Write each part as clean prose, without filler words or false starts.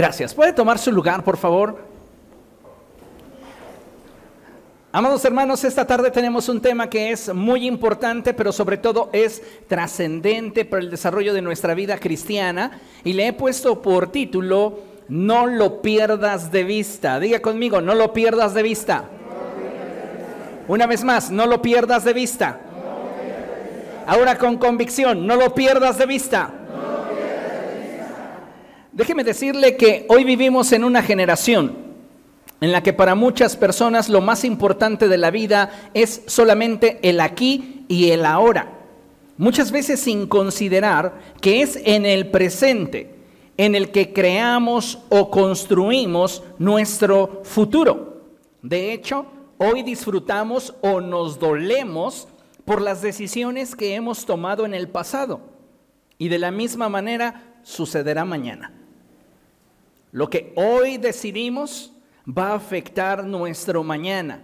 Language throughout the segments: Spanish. Gracias. ¿Puede tomar su lugar, por favor? Amados hermanos, esta tarde tenemos un tema que es muy importante, pero sobre todo es trascendente para el desarrollo de nuestra vida cristiana, y le he puesto por título, No lo pierdas de vista. Diga conmigo, no lo pierdas de vista. Una vez más, no lo pierdas de vista. Ahora con convicción, no lo pierdas de vista. Déjeme decirle que hoy vivimos en una generación en la que para muchas personas lo más importante de la vida es solamente el aquí y el ahora. Muchas veces sin considerar que es en el presente en el que creamos o construimos nuestro futuro. De hecho, hoy disfrutamos o nos dolemos por las decisiones que hemos tomado en el pasado. Y de la misma manera sucederá mañana. Lo que hoy decidimos va a afectar nuestro mañana.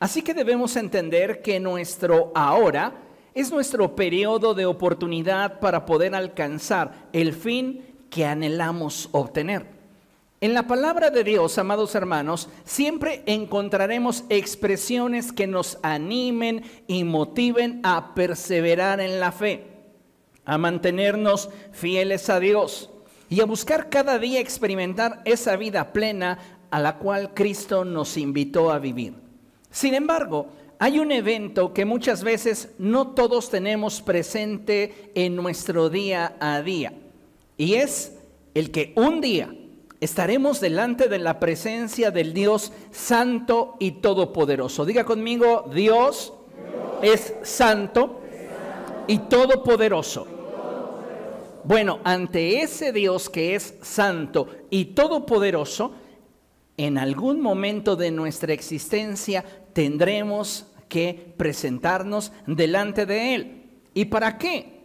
Así que debemos entender que nuestro ahora es nuestro periodo de oportunidad para poder alcanzar el fin que anhelamos obtener. En la palabra de Dios, amados hermanos, siempre encontraremos expresiones que nos animen y motiven a perseverar en la fe, a mantenernos fieles a Dios y a buscar cada día experimentar esa vida plena a la cual Cristo nos invitó a vivir. Sin embargo, hay un evento que muchas veces no todos tenemos presente en nuestro día a día, y es el que un día estaremos delante de la presencia del Dios Santo y Todopoderoso. Diga conmigo, Dios es santo y todopoderoso. Bueno, ante ese Dios que es santo y todopoderoso, en algún momento de nuestra existencia tendremos que presentarnos delante de Él. ¿Y para qué?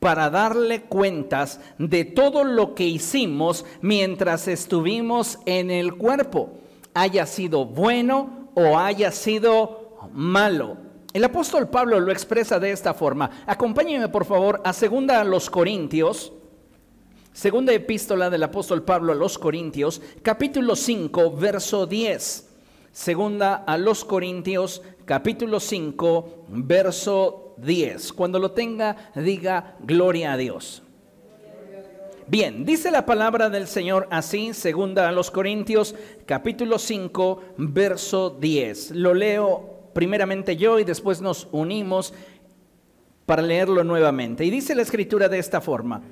Para darle cuentas de todo lo que hicimos mientras estuvimos en el cuerpo, haya sido bueno o haya sido malo. El apóstol Pablo lo expresa de esta forma. Acompáñenme por favor a 2 Corintios. Segunda epístola del apóstol Pablo a los Corintios, capítulo 5, verso 10. Segunda a los Corintios, capítulo 5, verso 10. Cuando lo tenga, diga gloria a Dios. Bien, dice la palabra del Señor así, segunda a los Corintios, capítulo 5, verso 10. Lo leo primeramente yo y después nos unimos para leerlo nuevamente. Y dice la escritura de esta forma: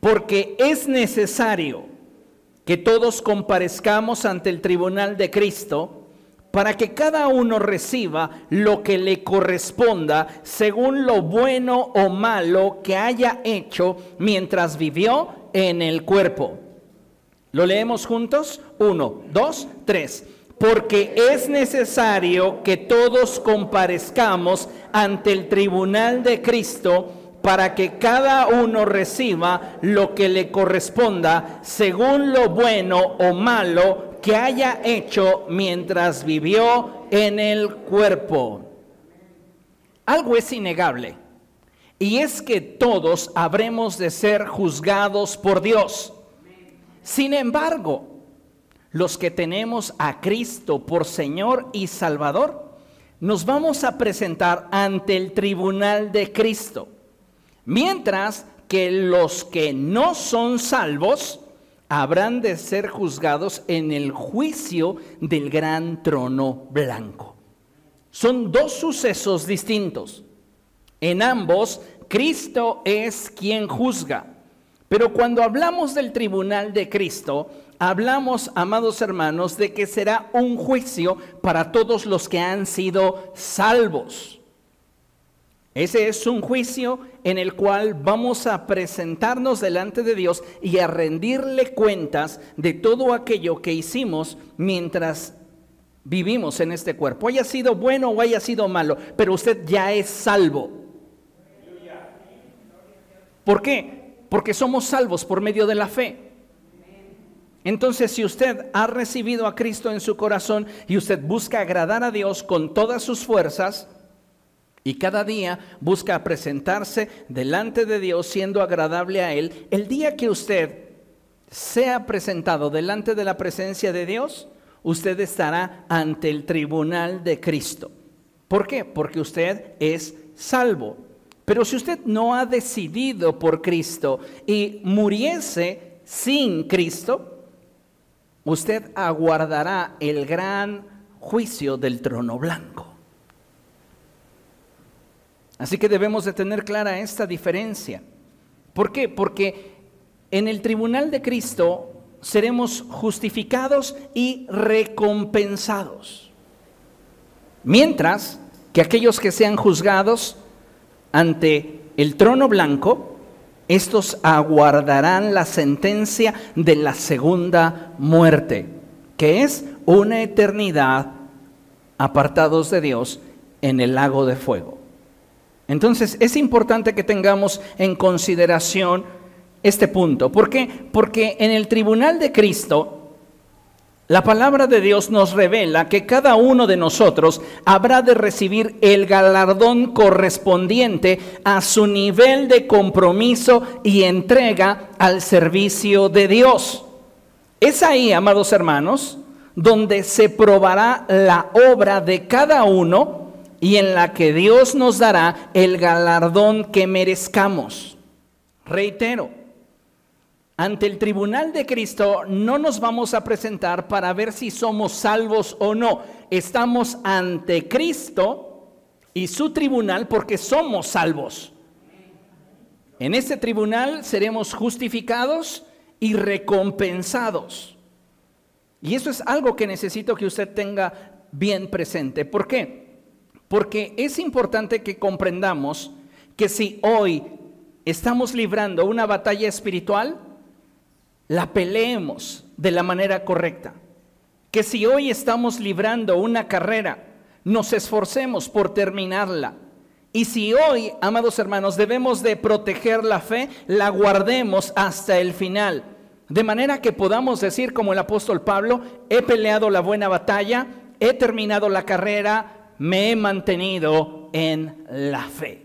porque es necesario que todos comparezcamos ante el tribunal de Cristo para que cada uno reciba lo que le corresponda según lo bueno o malo que haya hecho mientras vivió en el cuerpo. ¿Lo leemos juntos? 1, 2, 3. Porque es necesario que todos comparezcamos ante el tribunal de Cristo para que cada uno reciba lo que le corresponda según lo bueno o malo que haya hecho mientras vivió en el cuerpo. Algo es innegable, y es que todos habremos de ser juzgados por Dios. Sin embargo, los que tenemos a Cristo por Señor y Salvador, nos vamos a presentar ante el tribunal de Cristo. Mientras que los que no son salvos habrán de ser juzgados en el juicio del gran trono blanco. Son dos sucesos distintos. En ambos, Cristo es quien juzga. Pero cuando hablamos del tribunal de Cristo, hablamos, amados hermanos, de que será un juicio para todos los que han sido salvos. Ese es un juicio en el cual vamos a presentarnos delante de Dios y a rendirle cuentas de todo aquello que hicimos mientras vivimos en este cuerpo. Haya sido bueno o haya sido malo, pero usted ya es salvo. ¿Por qué? Porque somos salvos por medio de la fe. Entonces, si usted ha recibido a Cristo en su corazón y usted busca agradar a Dios con todas sus fuerzas, y cada día busca presentarse delante de Dios siendo agradable a Él, el día que usted sea presentado delante de la presencia de Dios, usted estará ante el tribunal de Cristo. ¿Por qué? Porque usted es salvo. Pero si usted no ha decidido por Cristo y muriese sin Cristo, usted aguardará el gran juicio del trono blanco. Así que debemos de tener clara esta diferencia. ¿Por qué? Porque en el tribunal de Cristo seremos justificados y recompensados, mientras que aquellos que sean juzgados ante el trono blanco, estos aguardarán la sentencia de la segunda muerte, que es una eternidad apartados de Dios en el lago de fuego. Entonces es importante que tengamos en consideración este punto. ¿Por qué? Porque en el tribunal de Cristo, la palabra de Dios nos revela que cada uno de nosotros habrá de recibir el galardón correspondiente a su nivel de compromiso y entrega al servicio de Dios. Es ahí, amados hermanos, donde se probará la obra de cada uno y en la que Dios nos dará el galardón que merezcamos. Reitero, ante el tribunal de Cristo no nos vamos a presentar para ver si somos salvos o no. Estamos ante Cristo y su tribunal porque somos salvos. En este tribunal seremos justificados y recompensados. Y eso es algo que necesito que usted tenga bien presente. ¿Por qué? Porque es importante que comprendamos que si hoy estamos librando una batalla espiritual, la peleemos de la manera correcta. Que si hoy estamos librando una carrera, nos esforcemos por terminarla. Y si hoy, amados hermanos, debemos de proteger la fe, la guardemos hasta el final. De manera que podamos decir como el apóstol Pablo: he peleado la buena batalla, he terminado la carrera, me he mantenido en la fe.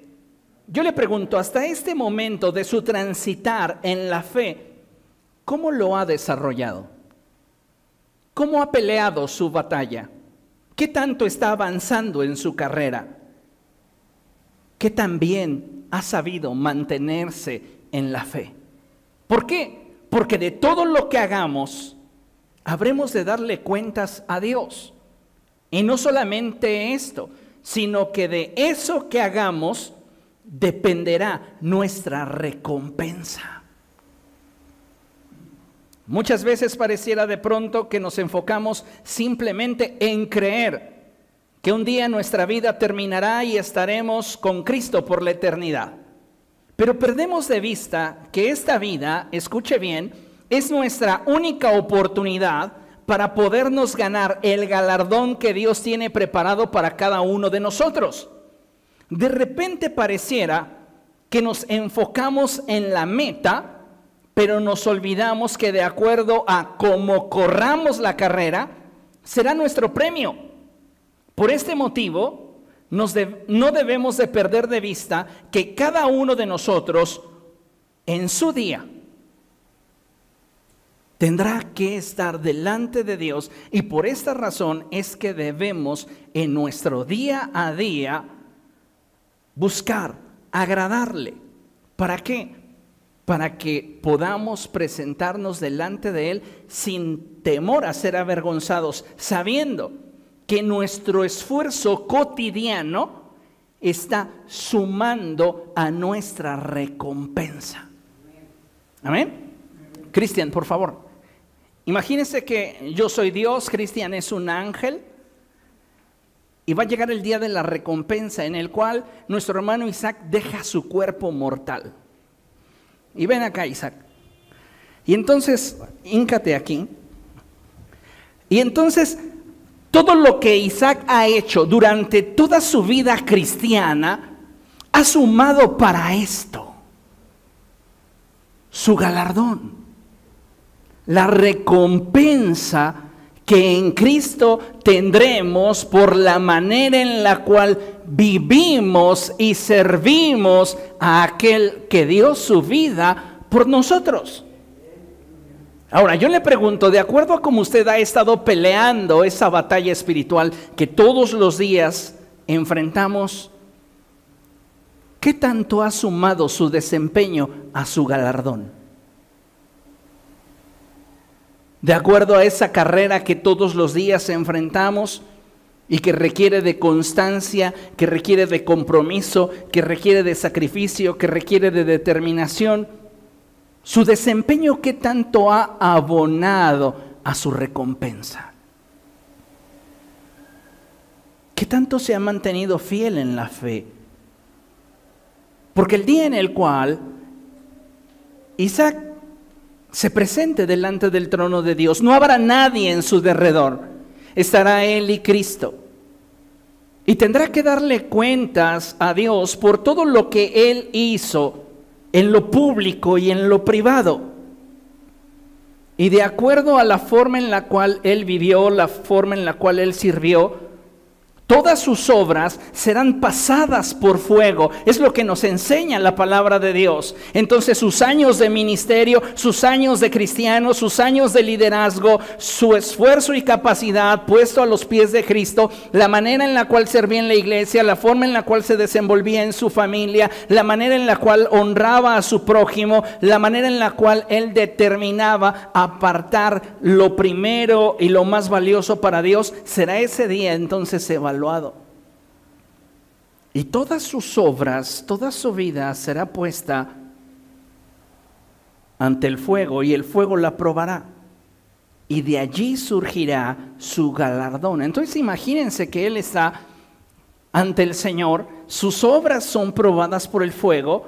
Yo le pregunto, hasta este momento de su transitar en la fe, ¿cómo lo ha desarrollado? ¿Cómo ha peleado su batalla? ¿Qué tanto está avanzando en su carrera? ¿Qué tan bien ha sabido mantenerse en la fe? ¿Por qué? Porque de todo lo que hagamos, habremos de darle cuentas a Dios. Y no solamente esto, sino que de eso que hagamos dependerá nuestra recompensa. Muchas veces pareciera de pronto que nos enfocamos simplemente en creer que un día nuestra vida terminará y estaremos con Cristo por la eternidad. Pero perdemos de vista que esta vida, escuche bien, es nuestra única oportunidad para podernos ganar el galardón que Dios tiene preparado para cada uno de nosotros. De repente pareciera que nos enfocamos en la meta, pero nos olvidamos que de acuerdo a cómo corramos la carrera, será nuestro premio. Por este motivo, no debemos de perder de vista que cada uno de nosotros, en su día, tendrá que estar delante de Dios. Y por esta razón es que debemos, en nuestro día a día, buscar agradarle. ¿Para qué? Para que podamos presentarnos delante de Él sin temor a ser avergonzados, sabiendo que nuestro esfuerzo cotidiano está sumando a nuestra recompensa. ¿Amén? Cristian, por favor. Imagínense que yo soy Dios, Cristian es un ángel, y va a llegar el día de la recompensa en el cual nuestro hermano Isaac deja su cuerpo mortal. Y ven acá, Isaac. Y entonces, híncate aquí. Y entonces, todo lo que Isaac ha hecho durante toda su vida cristiana, ha sumado para esto, su galardón, la recompensa que en Cristo tendremos por la manera en la cual vivimos y servimos a aquel que dio su vida por nosotros. Ahora, yo le pregunto, de acuerdo a cómo usted ha estado peleando esa batalla espiritual que todos los días enfrentamos, ¿qué tanto ha sumado su desempeño a su galardón? De acuerdo a esa carrera que todos los días enfrentamos y que requiere de constancia, que requiere de compromiso, que requiere de sacrificio, que requiere de determinación, ¿su desempeño qué tanto ha abonado a su recompensa? ¿Qué tanto se ha mantenido fiel en la fe? Porque el día en el cual Isaac se presente delante del trono de Dios, no habrá nadie en su derredor, estará él y Cristo. Y tendrá que darle cuentas a Dios por todo lo que él hizo en lo público y en lo privado. Y de acuerdo a la forma en la cual él vivió, la forma en la cual él sirvió, todas sus obras serán pasadas por fuego. Es lo que nos enseña la palabra de Dios. Entonces sus años de ministerio, sus años de cristiano, sus años de liderazgo, su esfuerzo y capacidad puesto a los pies de Cristo, la manera en la cual servía en la iglesia, la forma en la cual se desenvolvía en su familia, la manera en la cual honraba a su prójimo, la manera en la cual él determinaba apartar lo primero y lo más valioso para Dios, será ese día entonces evaluado. Y todas sus obras, toda su vida será puesta ante el fuego y el fuego la probará. Y de allí surgirá su galardón. Entonces imagínense que él está ante el Señor, sus obras son probadas por el fuego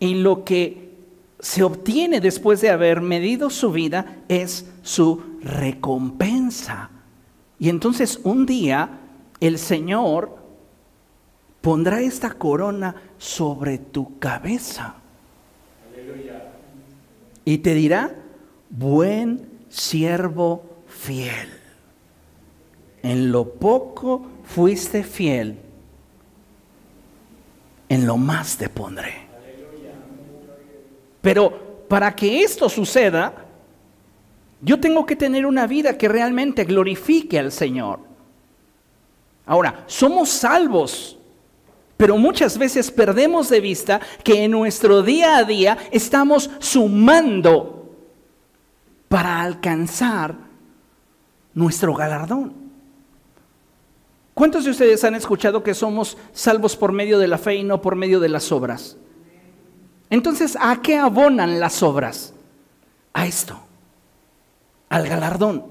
y lo que se obtiene después de haber medido su vida es su recompensa. Y entonces un día el Señor pondrá esta corona sobre tu cabeza. Aleluya. Y te dirá, buen siervo fiel. En lo poco fuiste fiel, en lo más te pondré. Aleluya. Pero para que esto suceda, yo tengo que tener una vida que realmente glorifique al Señor. Ahora, somos salvos, pero muchas veces perdemos de vista que en nuestro día a día estamos sumando para alcanzar nuestro galardón. ¿Cuántos de ustedes han escuchado que somos salvos por medio de la fe y no por medio de las obras? Entonces, ¿a qué abonan las obras? A esto, al galardón.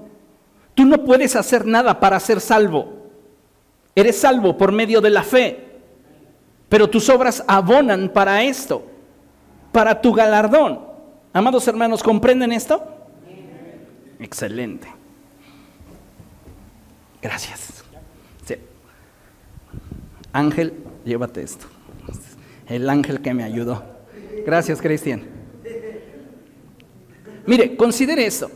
Tú no puedes hacer nada para ser salvo. Eres salvo por medio de la fe, pero tus obras abonan para esto, para tu galardón. Amados hermanos, ¿comprenden esto? Sí. Excelente. Gracias. Sí. Ángel, llévate esto. El ángel que me ayudó. Gracias, Cristian. Mire, considere esto.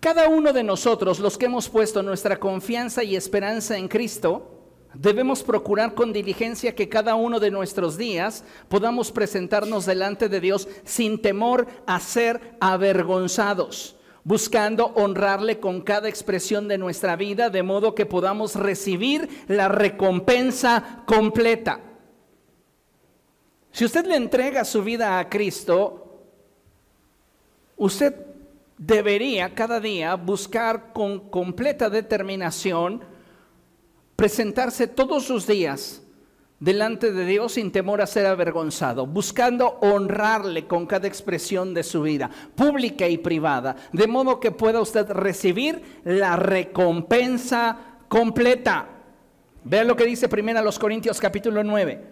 Cada uno de nosotros, los que hemos puesto nuestra confianza y esperanza en Cristo, debemos procurar con diligencia que cada uno de nuestros días podamos presentarnos delante de Dios sin temor a ser avergonzados, buscando honrarle con cada expresión de nuestra vida, de modo que podamos recibir la recompensa completa. Si usted le entrega su vida a Cristo, usted debería cada día buscar con completa determinación presentarse todos sus días delante de Dios sin temor a ser avergonzado, buscando honrarle con cada expresión de su vida, pública y privada, de modo que pueda usted recibir la recompensa completa. Vean lo que dice 1 Corintios capítulo 9.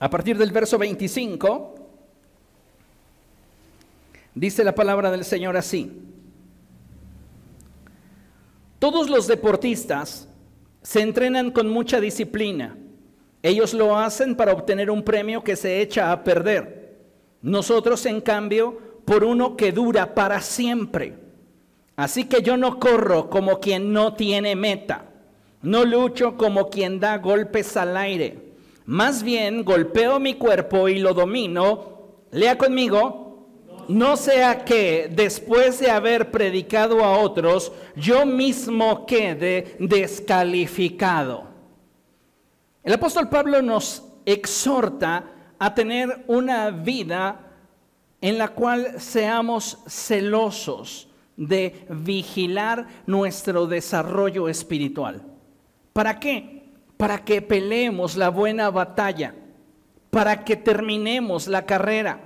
A partir del verso 25, dice la palabra del Señor así. Todos los deportistas se entrenan con mucha disciplina. Ellos lo hacen para obtener un premio que se echa a perder. Nosotros, en cambio, por uno que dura para siempre. Así que yo no corro como quien no tiene meta. No lucho como quien da golpes al aire. Más bien golpeo mi cuerpo y lo domino. Lea conmigo. No sea que después de haber predicado a otros, yo mismo quede descalificado. El apóstol Pablo nos exhorta a tener una vida en la cual seamos celosos de vigilar nuestro desarrollo espiritual. ¿Para qué? Para que peleemos la buena batalla, para que terminemos la carrera,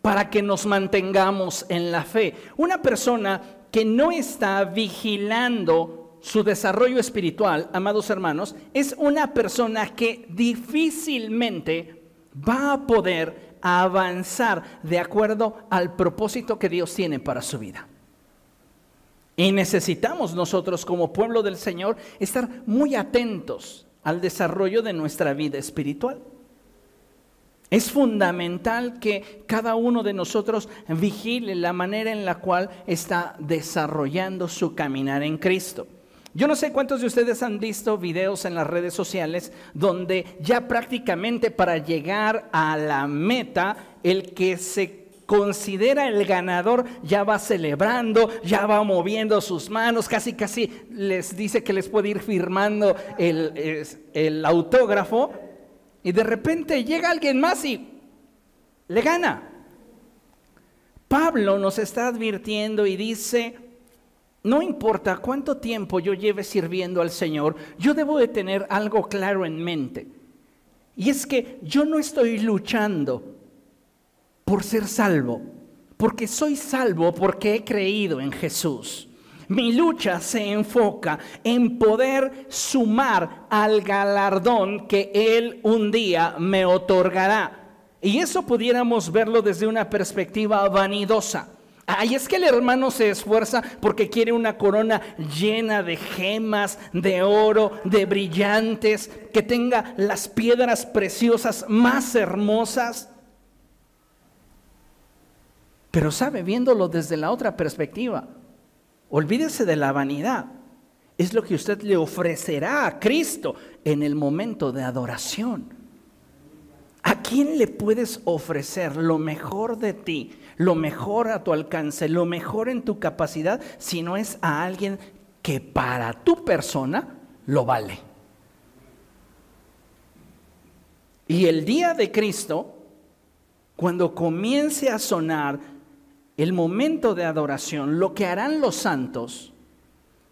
para que nos mantengamos en la fe. Una persona que no está vigilando su desarrollo espiritual, amados hermanos, es una persona que difícilmente va a poder avanzar de acuerdo al propósito que Dios tiene para su vida. Y necesitamos nosotros como pueblo del Señor estar muy atentos al desarrollo de nuestra vida espiritual. Es fundamental que cada uno de nosotros vigile la manera en la cual está desarrollando su caminar en Cristo. Yo no sé cuántos de ustedes han visto videos en las redes sociales donde ya prácticamente para llegar a la meta, el que se considera el ganador ya va celebrando, ya va moviendo sus manos, casi les dice que les puede ir firmando el autógrafo, y de repente llega alguien más y le gana. Pablo nos está advirtiendo y dice: no importa cuánto tiempo yo lleve sirviendo al Señor, yo debo de tener algo claro en mente, y es que yo no estoy luchando por ser salvo, porque soy salvo porque he creído en Jesús. Mi lucha se enfoca en poder sumar al galardón que Él un día me otorgará. Y eso pudiéramos verlo desde una perspectiva vanidosa. Ay, es que el hermano se esfuerza porque quiere una corona llena de gemas, de oro, de brillantes, que tenga las piedras preciosas más hermosas. Pero sabe, viéndolo desde la otra perspectiva, olvídese de la vanidad. Es lo que usted le ofrecerá a Cristo en el momento de adoración. ¿A quién le puedes ofrecer lo mejor de ti, lo mejor a tu alcance, lo mejor en tu capacidad, si no es a alguien que para tu persona lo vale? Y el día de Cristo, cuando comience a sonar el momento de adoración, lo que harán los santos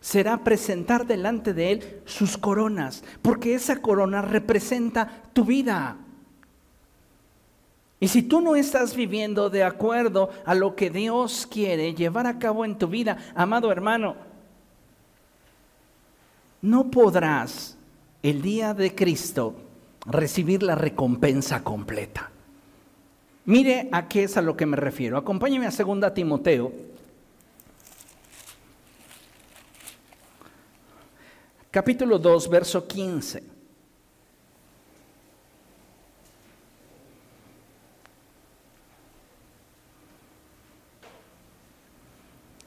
será presentar delante de Él sus coronas, porque esa corona representa tu vida. Y si tú no estás viviendo de acuerdo a lo que Dios quiere llevar a cabo en tu vida, amado hermano, no podrás el día de Cristo recibir la recompensa completa. Mire a qué es a lo que me refiero. Acompáñeme a 2 Timoteo, capítulo 2, verso 15.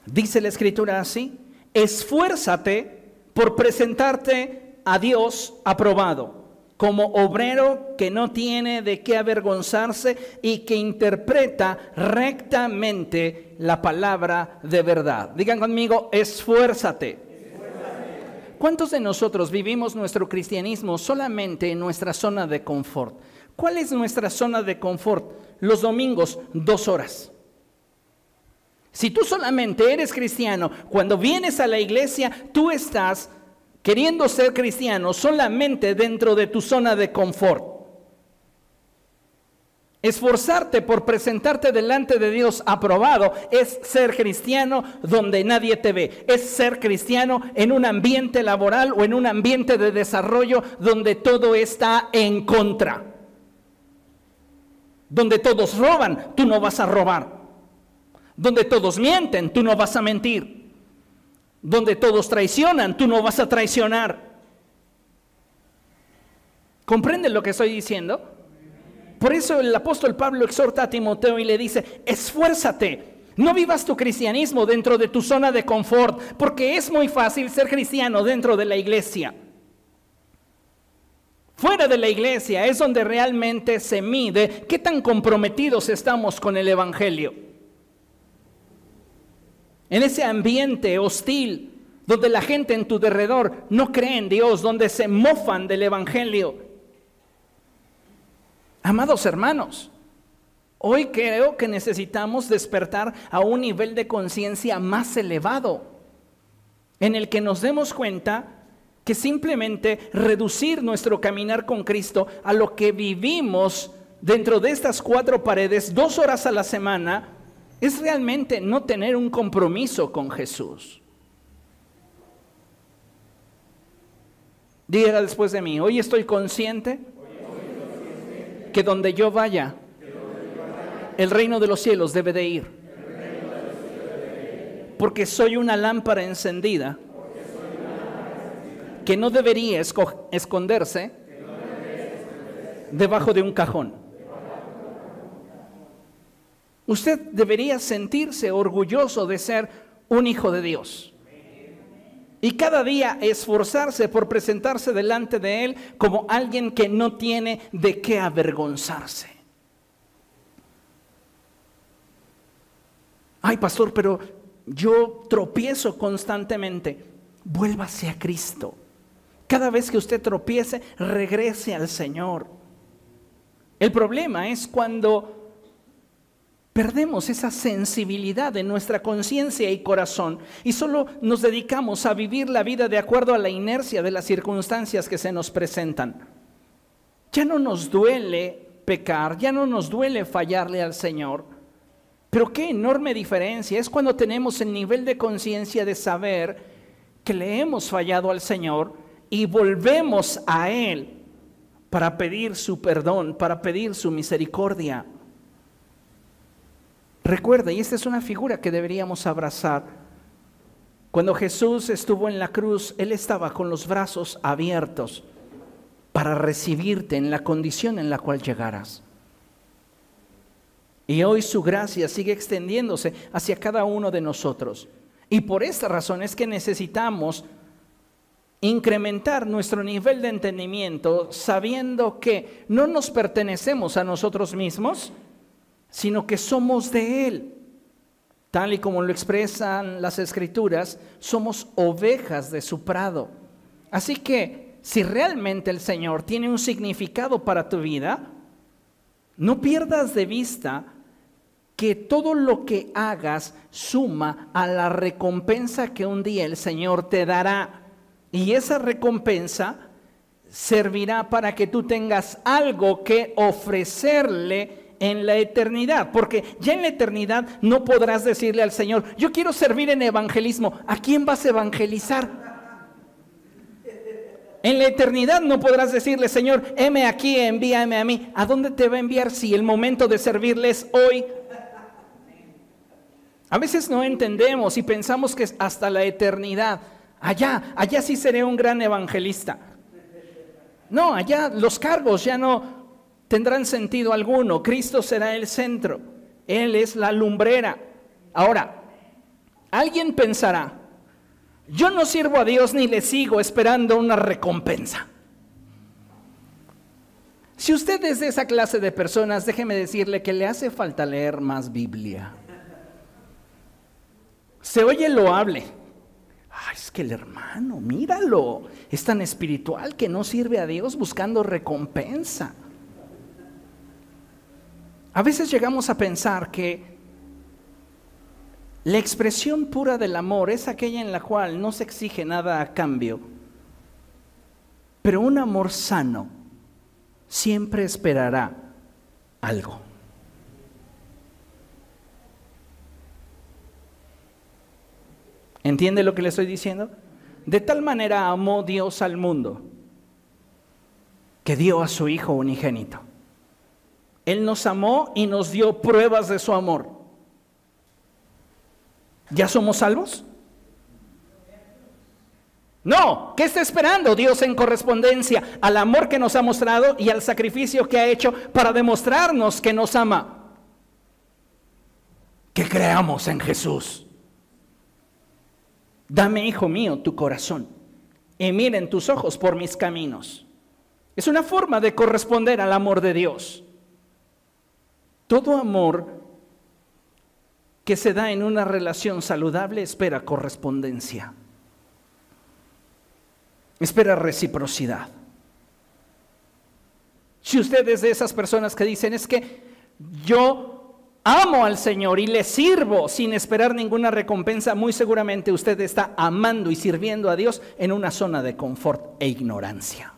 Dice la Escritura así: esfuérzate por presentarte a Dios aprobado, como obrero que no tiene de qué avergonzarse y que interpreta rectamente la palabra de verdad. Digan conmigo: esfuérzate. Esfuérzate. ¿Cuántos de nosotros vivimos nuestro cristianismo solamente en nuestra zona de confort? ¿Cuál es nuestra zona de confort? Los domingos, 2 horas. Si tú solamente eres cristiano cuando vienes a la iglesia, tú estás queriendo ser cristiano solamente dentro de tu zona de confort. Esforzarte por presentarte delante de Dios aprobado es ser cristiano donde nadie te ve. Es ser cristiano en un ambiente laboral o en un ambiente de desarrollo donde todo está en contra. Donde todos roban, tú no vas a robar. Donde todos mienten, tú no vas a mentir. Donde todos traicionan, tú no vas a traicionar. ¿Comprenden lo que estoy diciendo? Por eso el apóstol Pablo exhorta a Timoteo y le dice: esfuérzate, no vivas tu cristianismo dentro de tu zona de confort, porque es muy fácil ser cristiano dentro de la iglesia. Fuera de la iglesia es donde realmente se mide qué tan comprometidos estamos con el Evangelio. En ese ambiente hostil, donde la gente en tu derredor no cree en Dios, donde se mofan del Evangelio. Amados hermanos, hoy creo que necesitamos despertar a un nivel de conciencia más elevado, en el que nos demos cuenta que simplemente reducir nuestro caminar con Cristo a lo que vivimos dentro de estas cuatro paredes 2 horas a la semana es realmente no tener un compromiso con Jesús. Diga después de mí: hoy estoy consciente que donde yo vaya, el reino de los cielos debe de ir, porque soy una lámpara encendida que no debería esconderse debajo de un cajón. Usted debería sentirse orgulloso de ser un hijo de Dios y cada día esforzarse por presentarse delante de Él como alguien que no tiene de qué avergonzarse. Ay, pastor, pero yo tropiezo constantemente. Vuélvase a Cristo. Cada vez que usted tropiece, regrese al Señor. El problema es cuando perdemos esa sensibilidad en nuestra conciencia y corazón y solo nos dedicamos a vivir la vida de acuerdo a la inercia de las circunstancias que se nos presentan. Ya no nos duele pecar, ya no nos duele fallarle al Señor, pero qué enorme diferencia es cuando tenemos el nivel de conciencia de saber que le hemos fallado al Señor y volvemos a Él para pedir su perdón, para pedir su misericordia. Recuerda, y esta es una figura que deberíamos abrazar. Cuando Jesús estuvo en la cruz, Él estaba con los brazos abiertos para recibirte en la condición en la cual llegaras. Y hoy su gracia sigue extendiéndose hacia cada uno de nosotros. Y por esta razón es que necesitamos incrementar nuestro nivel de entendimiento, sabiendo que no nos pertenecemos a nosotros mismos, sino que somos de Él. Tal y como lo expresan las Escrituras, somos ovejas de su prado. Así que, si realmente el Señor tiene un significado para tu vida, no pierdas de vista que todo lo que hagas suma a la recompensa que un día el Señor te dará. Y esa recompensa servirá para que tú tengas algo que ofrecerle en la eternidad. Porque ya en la eternidad no podrás decirle al Señor: yo quiero servir en evangelismo. ¿A quién vas a evangelizar? En la eternidad no podrás decirle: Señor, heme aquí, envíame a mí. ¿A dónde te va a enviar si el momento de servirles hoy? A veces no entendemos y pensamos que es hasta la eternidad. Allá sí seré un gran evangelista. No, allá los cargos ya no tendrán sentido alguno. Cristo será el centro. Él es la lumbrera. Ahora, alguien pensará: yo no sirvo a Dios ni le sigo esperando una recompensa. Si usted es de esa clase de personas, déjeme decirle que le hace falta leer más Biblia. Se oye loable. Ay, es que el hermano, míralo, es tan espiritual que no sirve a Dios buscando recompensa. A veces llegamos a pensar que la expresión pura del amor es aquella en la cual no se exige nada a cambio. Pero un amor sano siempre esperará algo. ¿Entiende lo que le estoy diciendo? De tal manera amó Dios al mundo, que dio a su Hijo unigénito. Él nos amó y nos dio pruebas de su amor. ¿Ya somos salvos? No, ¿qué está esperando Dios en correspondencia al amor que nos ha mostrado y al sacrificio que ha hecho para demostrarnos que nos ama? Que creamos en Jesús. Dame, hijo mío, tu corazón, y mira en tus ojos por mis caminos. Es una forma de corresponder al amor de Dios. Todo amor que se da en una relación saludable espera correspondencia, espera reciprocidad. Si usted es de esas personas que dicen, es que yo amo al Señor y le sirvo sin esperar ninguna recompensa, muy seguramente usted está amando y sirviendo a Dios en una zona de confort e ignorancia.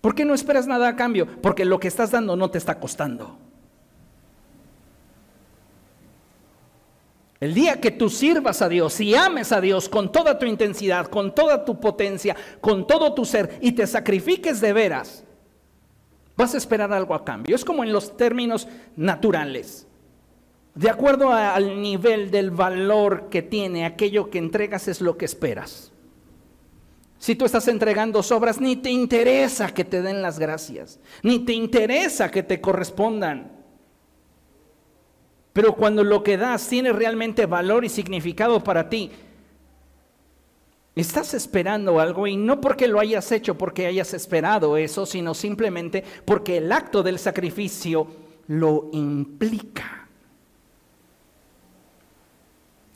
¿Por qué no esperas nada a cambio? Porque lo que estás dando no te está costando. El día que tú sirvas a Dios y ames a Dios con toda tu intensidad, con toda tu potencia, con todo tu ser y te sacrifiques de veras, vas a esperar algo a cambio. Es como en los términos naturales. De acuerdo al nivel del valor que tiene aquello que entregas es lo que esperas. Si tú estás entregando sobras, ni te interesa que te den las gracias, ni te interesa que te correspondan. Pero cuando lo que das tiene realmente valor y significado para ti, estás esperando algo, y no porque lo hayas hecho, porque hayas esperado eso, sino simplemente porque el acto del sacrificio lo implica.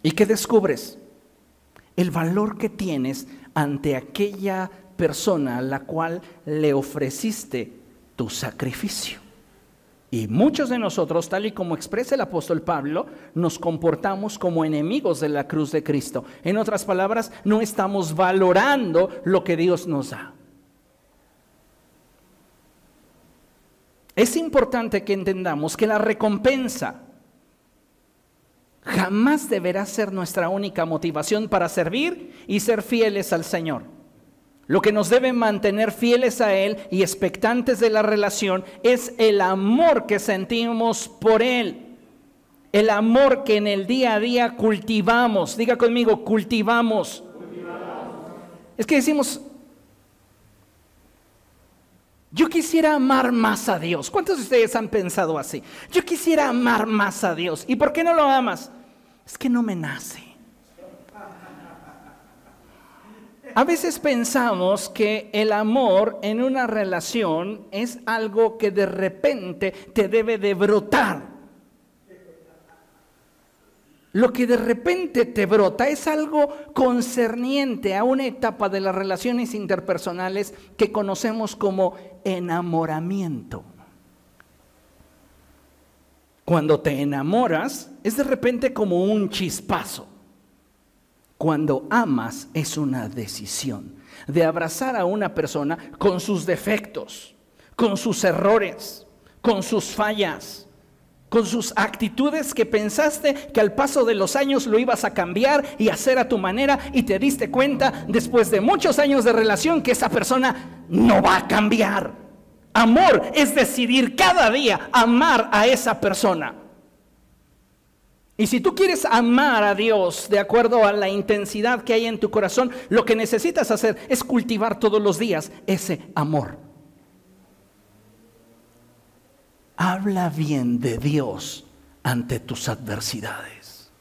¿Y qué descubres? El valor que tienes ante aquella persona a la cual le ofreciste tu sacrificio. Y muchos de nosotros, tal y como expresa el apóstol Pablo, nos comportamos como enemigos de la cruz de Cristo. En otras palabras, no estamos valorando lo que Dios nos da. Es importante que entendamos que la recompensa jamás deberá ser nuestra única motivación para servir y ser fieles al Señor. Lo que nos debe mantener fieles a Él y expectantes de la relación es el amor que sentimos por Él, el amor que en el día a día cultivamos. Diga conmigo, cultivamos. Es que decimos, yo quisiera amar más a Dios. ¿Cuántos de ustedes han pensado así? Yo quisiera amar más a Dios. ¿Y por qué no lo amas? Es que no me nace. A veces pensamos que el amor en una relación es algo que de repente te debe de brotar. Lo que de repente te brota es algo concerniente a una etapa de las relaciones interpersonales que conocemos como enamoramiento. Cuando te enamoras, es de repente como un chispazo. Cuando amas es una decisión de abrazar a una persona con sus defectos, con sus errores, con sus fallas, con sus actitudes que pensaste que al paso de los años lo ibas a cambiar y hacer a tu manera, y te diste cuenta después de muchos años de relación que esa persona no va a cambiar. Amor es decidir cada día amar a esa persona. Y si tú quieres amar a Dios de acuerdo a la intensidad que hay en tu corazón, lo que necesitas hacer es cultivar todos los días ese amor. Habla bien de Dios ante tus adversidades.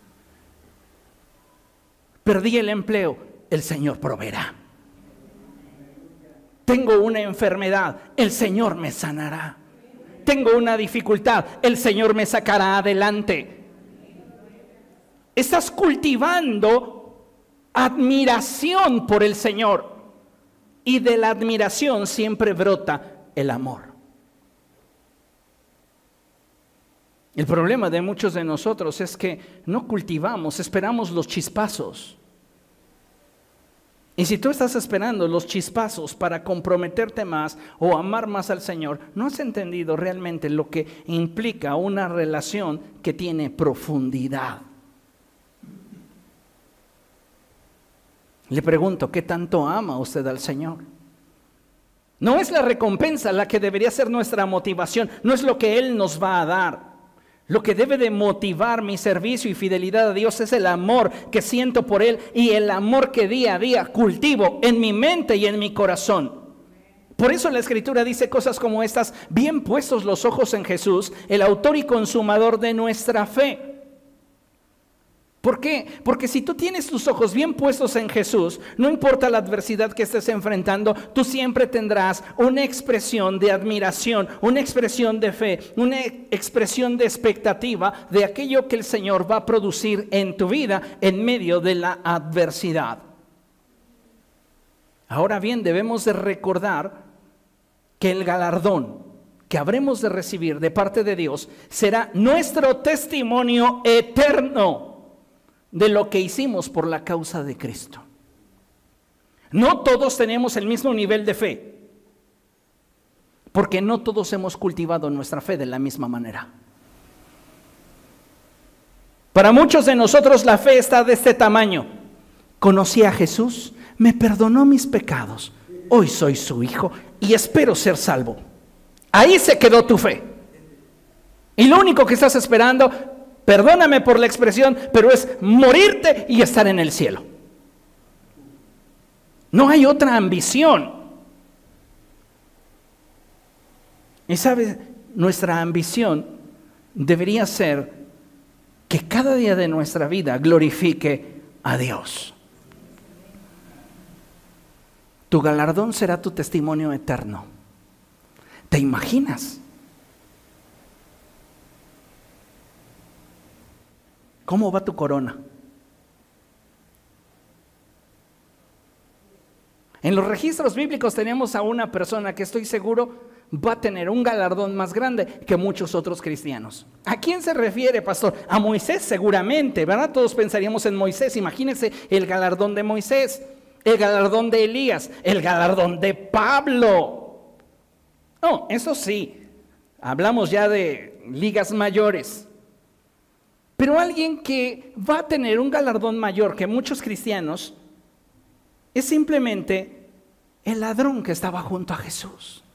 Perdí el empleo, el Señor proveerá. Tengo una enfermedad, el Señor me sanará. Tengo una dificultad, el Señor me sacará adelante. Estás cultivando admiración por el Señor, y de la admiración siempre brota el amor. El problema de muchos de nosotros es que no cultivamos, esperamos los chispazos. Y si tú estás esperando los chispazos para comprometerte más o amar más al Señor, no has entendido realmente lo que implica una relación que tiene profundidad. Le pregunto, ¿qué tanto ama usted al Señor? No es la recompensa la que debería ser nuestra motivación, no es lo que Él nos va a dar. Lo que debe de motivar mi servicio y fidelidad a Dios es el amor que siento por Él y el amor que día a día cultivo en mi mente y en mi corazón. Por eso la Escritura dice cosas como estas: bien puestos los ojos en Jesús, el autor y consumador de nuestra fe. ¿Por qué? Porque si tú tienes tus ojos bien puestos en Jesús, no importa la adversidad que estés enfrentando, tú siempre tendrás una expresión de admiración, una expresión de fe, una expresión de expectativa de aquello que el Señor va a producir en tu vida en medio de la adversidad. Ahora bien, debemos de recordar que el galardón que habremos de recibir de parte de Dios será nuestro testimonio eterno de lo que hicimos por la causa de Cristo. No todos tenemos el mismo nivel de fe, porque no todos hemos cultivado nuestra fe de la misma manera. Para muchos de nosotros la fe está de este tamaño: conocí a Jesús, me perdonó mis pecados, hoy soy su hijo y espero ser salvo. Ahí se quedó tu fe. Y lo único que estás esperando, perdóname por la expresión, pero es morirte y estar en el cielo. No hay otra ambición. Y sabes, nuestra ambición debería ser que cada día de nuestra vida glorifique a Dios. Tu galardón será tu testimonio eterno. ¿Te imaginas? ¿Cómo va tu corona? En los registros bíblicos tenemos a una persona que estoy seguro va a tener un galardón más grande que muchos otros cristianos. ¿A quién se refiere, pastor? A Moisés seguramente, ¿verdad? Todos pensaríamos en Moisés. Imagínense el galardón de Moisés, el galardón de Elías, el galardón de Pablo. No, eso sí, hablamos ya de ligas mayores. Pero alguien que va a tener un galardón mayor que muchos cristianos es simplemente el ladrón que estaba junto a Jesús.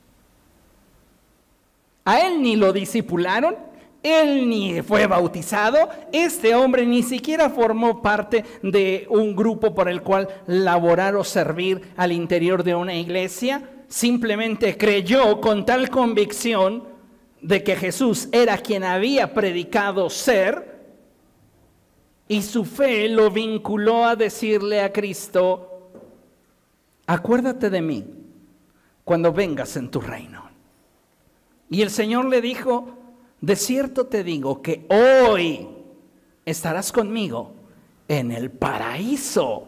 A él ni lo discipularon, él ni fue bautizado, este hombre ni siquiera formó parte de un grupo por el cual laborar o servir al interior de una iglesia, simplemente creyó con tal convicción de que Jesús era quien había predicado ser. Y su fe lo vinculó a decirle a Cristo: acuérdate de mí cuando vengas en tu reino. Y el Señor le dijo: de cierto te digo que hoy estarás conmigo en el paraíso.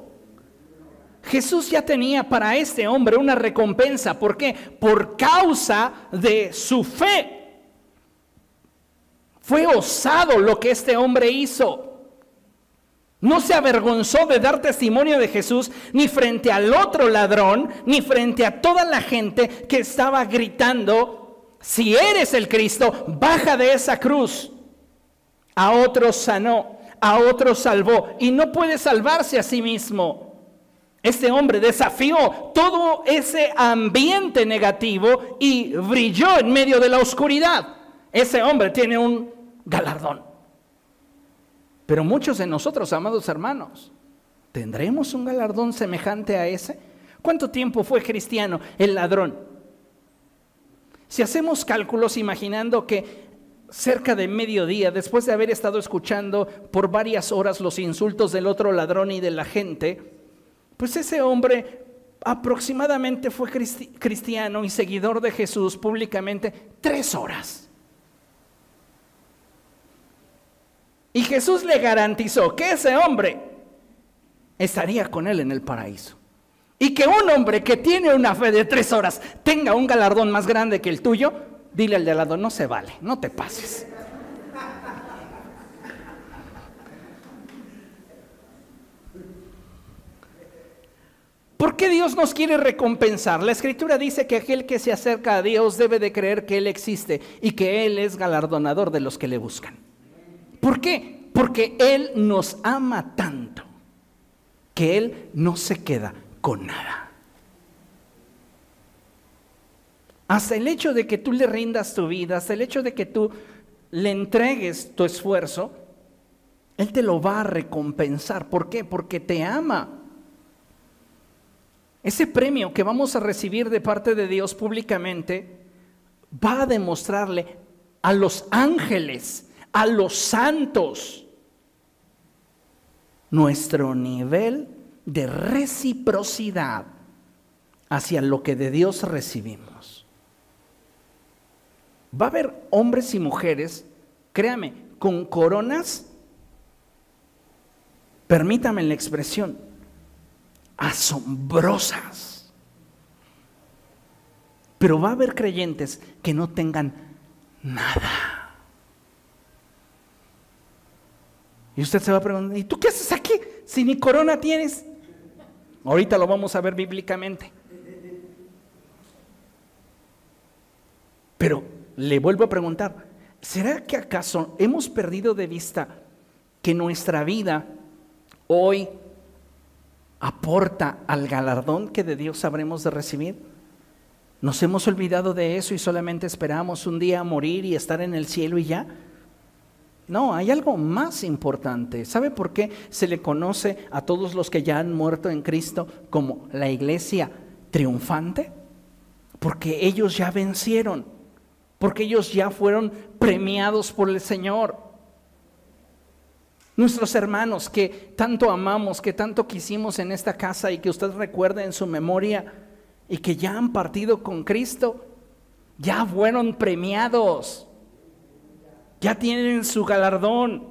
Jesús ya tenía para este hombre una recompensa. ¿Por qué? Por causa de su fe. Fue osado lo que este hombre hizo. No se avergonzó de dar testimonio de Jesús, ni frente al otro ladrón, ni frente a toda la gente que estaba gritando: si eres el Cristo, baja de esa cruz. A otros sanó, a otros salvó, y no puede salvarse a sí mismo. Este hombre desafió todo ese ambiente negativo y brilló en medio de la oscuridad. Ese hombre tiene un galardón. Pero muchos de nosotros, amados hermanos, ¿tendremos un galardón semejante a ese? ¿Cuánto tiempo fue cristiano el ladrón? Si hacemos cálculos imaginando que cerca de mediodía, después de haber estado escuchando por varias horas los insultos del otro ladrón y de la gente, pues ese hombre aproximadamente fue cristiano y seguidor de Jesús públicamente 3 horas. Y Jesús le garantizó que ese hombre estaría con él en el paraíso. Y que un hombre que tiene una fe de 3 horas tenga un galardón más grande que el tuyo. Dile al de al lado: no se vale, no te pases. ¿Por qué Dios nos quiere recompensar? La Escritura dice que aquel que se acerca a Dios debe de creer que Él existe y que Él es galardonador de los que le buscan. ¿Por qué? Porque Él nos ama tanto que Él no se queda con nada. Hasta el hecho de que tú le rindas tu vida, hasta el hecho de que tú le entregues tu esfuerzo, Él te lo va a recompensar. ¿Por qué? Porque te ama. Ese premio que vamos a recibir de parte de Dios públicamente va a demostrarle a los ángeles, a los santos, nuestro nivel de reciprocidad hacia lo que de Dios recibimos. Va a haber hombres y mujeres, créame, con coronas, permítame la expresión, asombrosas. Pero va a haber creyentes que no tengan nada. Y usted se va a preguntar, ¿y tú qué haces aquí si ni corona tienes? Ahorita lo vamos a ver bíblicamente. Pero le vuelvo a preguntar, ¿será que acaso hemos perdido de vista que nuestra vida hoy aporta al galardón que de Dios habremos de recibir? ¿Nos hemos olvidado de eso y solamente esperamos un día morir y estar en el cielo y ya? No, hay algo más importante. ¿Sabe por qué se le conoce a todos los que ya han muerto en Cristo como la iglesia triunfante? Porque ellos ya vencieron, porque ellos ya fueron premiados por el Señor. Nuestros hermanos que tanto amamos, que tanto quisimos en esta casa y que usted recuerda en su memoria y que ya han partido con Cristo, ya fueron premiados, ya tienen su galardón.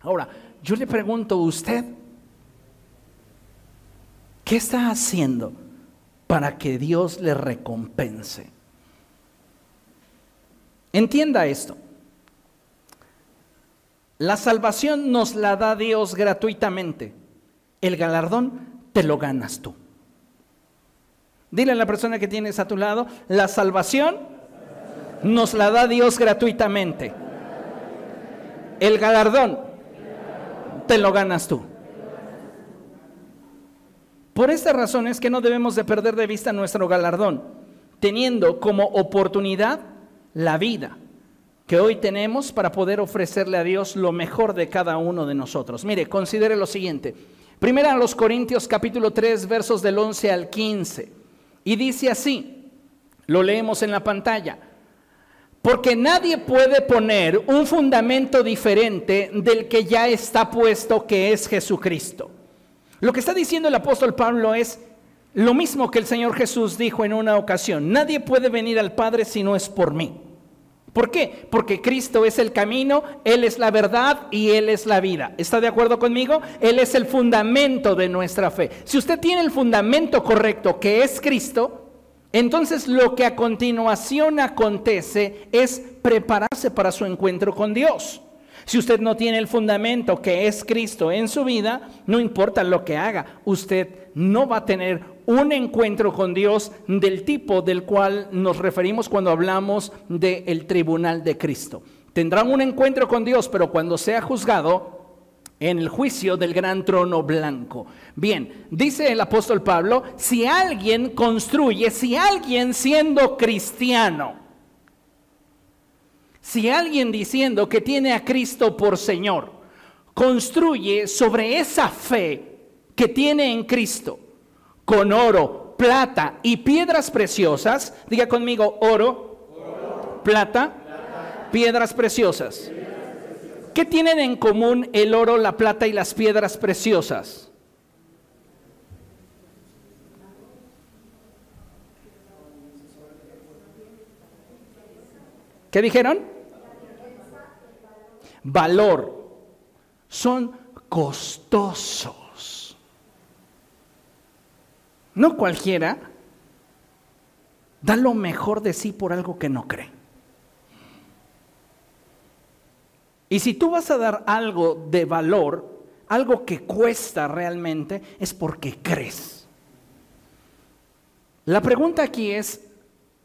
Ahora, yo le pregunto a usted, ¿qué está haciendo para que Dios le recompense? Entienda esto. La salvación nos la da Dios gratuitamente. El galardón te lo ganas tú. Dile a la persona que tienes a tu lado, la salvación nos la da Dios gratuitamente. El galardón te lo ganas tú. Por esta razón es que no debemos de perder de vista nuestro galardón, teniendo como oportunidad la vida que hoy tenemos para poder ofrecerle a Dios lo mejor de cada uno de nosotros. Mire, considere lo siguiente. Primera a los Corintios capítulo 3, versos del 11 al 15. Y dice así, lo leemos en la pantalla. Porque nadie puede poner un fundamento diferente del que ya está puesto, que es Jesucristo. Lo que está diciendo el apóstol Pablo es lo mismo que el Señor Jesús dijo en una ocasión. Nadie puede venir al Padre si no es por mí. ¿Por qué? Porque Cristo es el camino, Él es la verdad y Él es la vida. ¿Está de acuerdo conmigo? Él es el fundamento de nuestra fe. Si usted tiene el fundamento correcto, que es Cristo, entonces lo que a continuación acontece es prepararse para su encuentro con Dios. Si usted no tiene el fundamento que es Cristo en su vida, no importa lo que haga, usted no va a tener un encuentro con Dios del tipo del cual nos referimos cuando hablamos del tribunal de Cristo. Tendrá un encuentro con Dios, pero cuando sea juzgado en el juicio del gran trono blanco. Bien, dice el apóstol Pablo, si alguien construye, si alguien siendo cristiano, si alguien diciendo que tiene a Cristo por Señor, construye sobre esa fe que tiene en Cristo con oro, plata y piedras preciosas, diga conmigo oro, plata, piedras preciosas. ¿Qué tienen en común el oro, la plata y las piedras preciosas? ¿Qué dijeron? Valor, son costosos. No cualquiera da lo mejor de sí por algo que no cree. Y si tú vas a dar algo de valor, algo que cuesta realmente, es porque crees. La pregunta aquí es,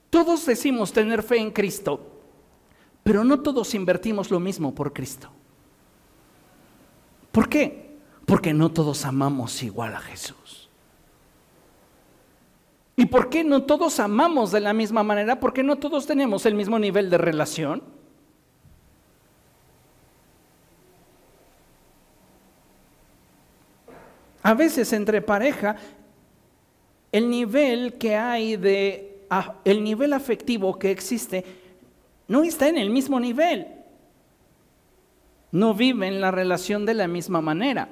todos decimos tener fe en Cristo, pero no todos invertimos lo mismo por Cristo. ¿Por qué? Porque no todos amamos igual a Jesús. ¿Y por qué no todos amamos de la misma manera? Porque no todos tenemos el mismo nivel de relación. A veces entre pareja, el nivel que hay de, el nivel afectivo que existe, no está en el mismo nivel. No viven la relación de la misma manera.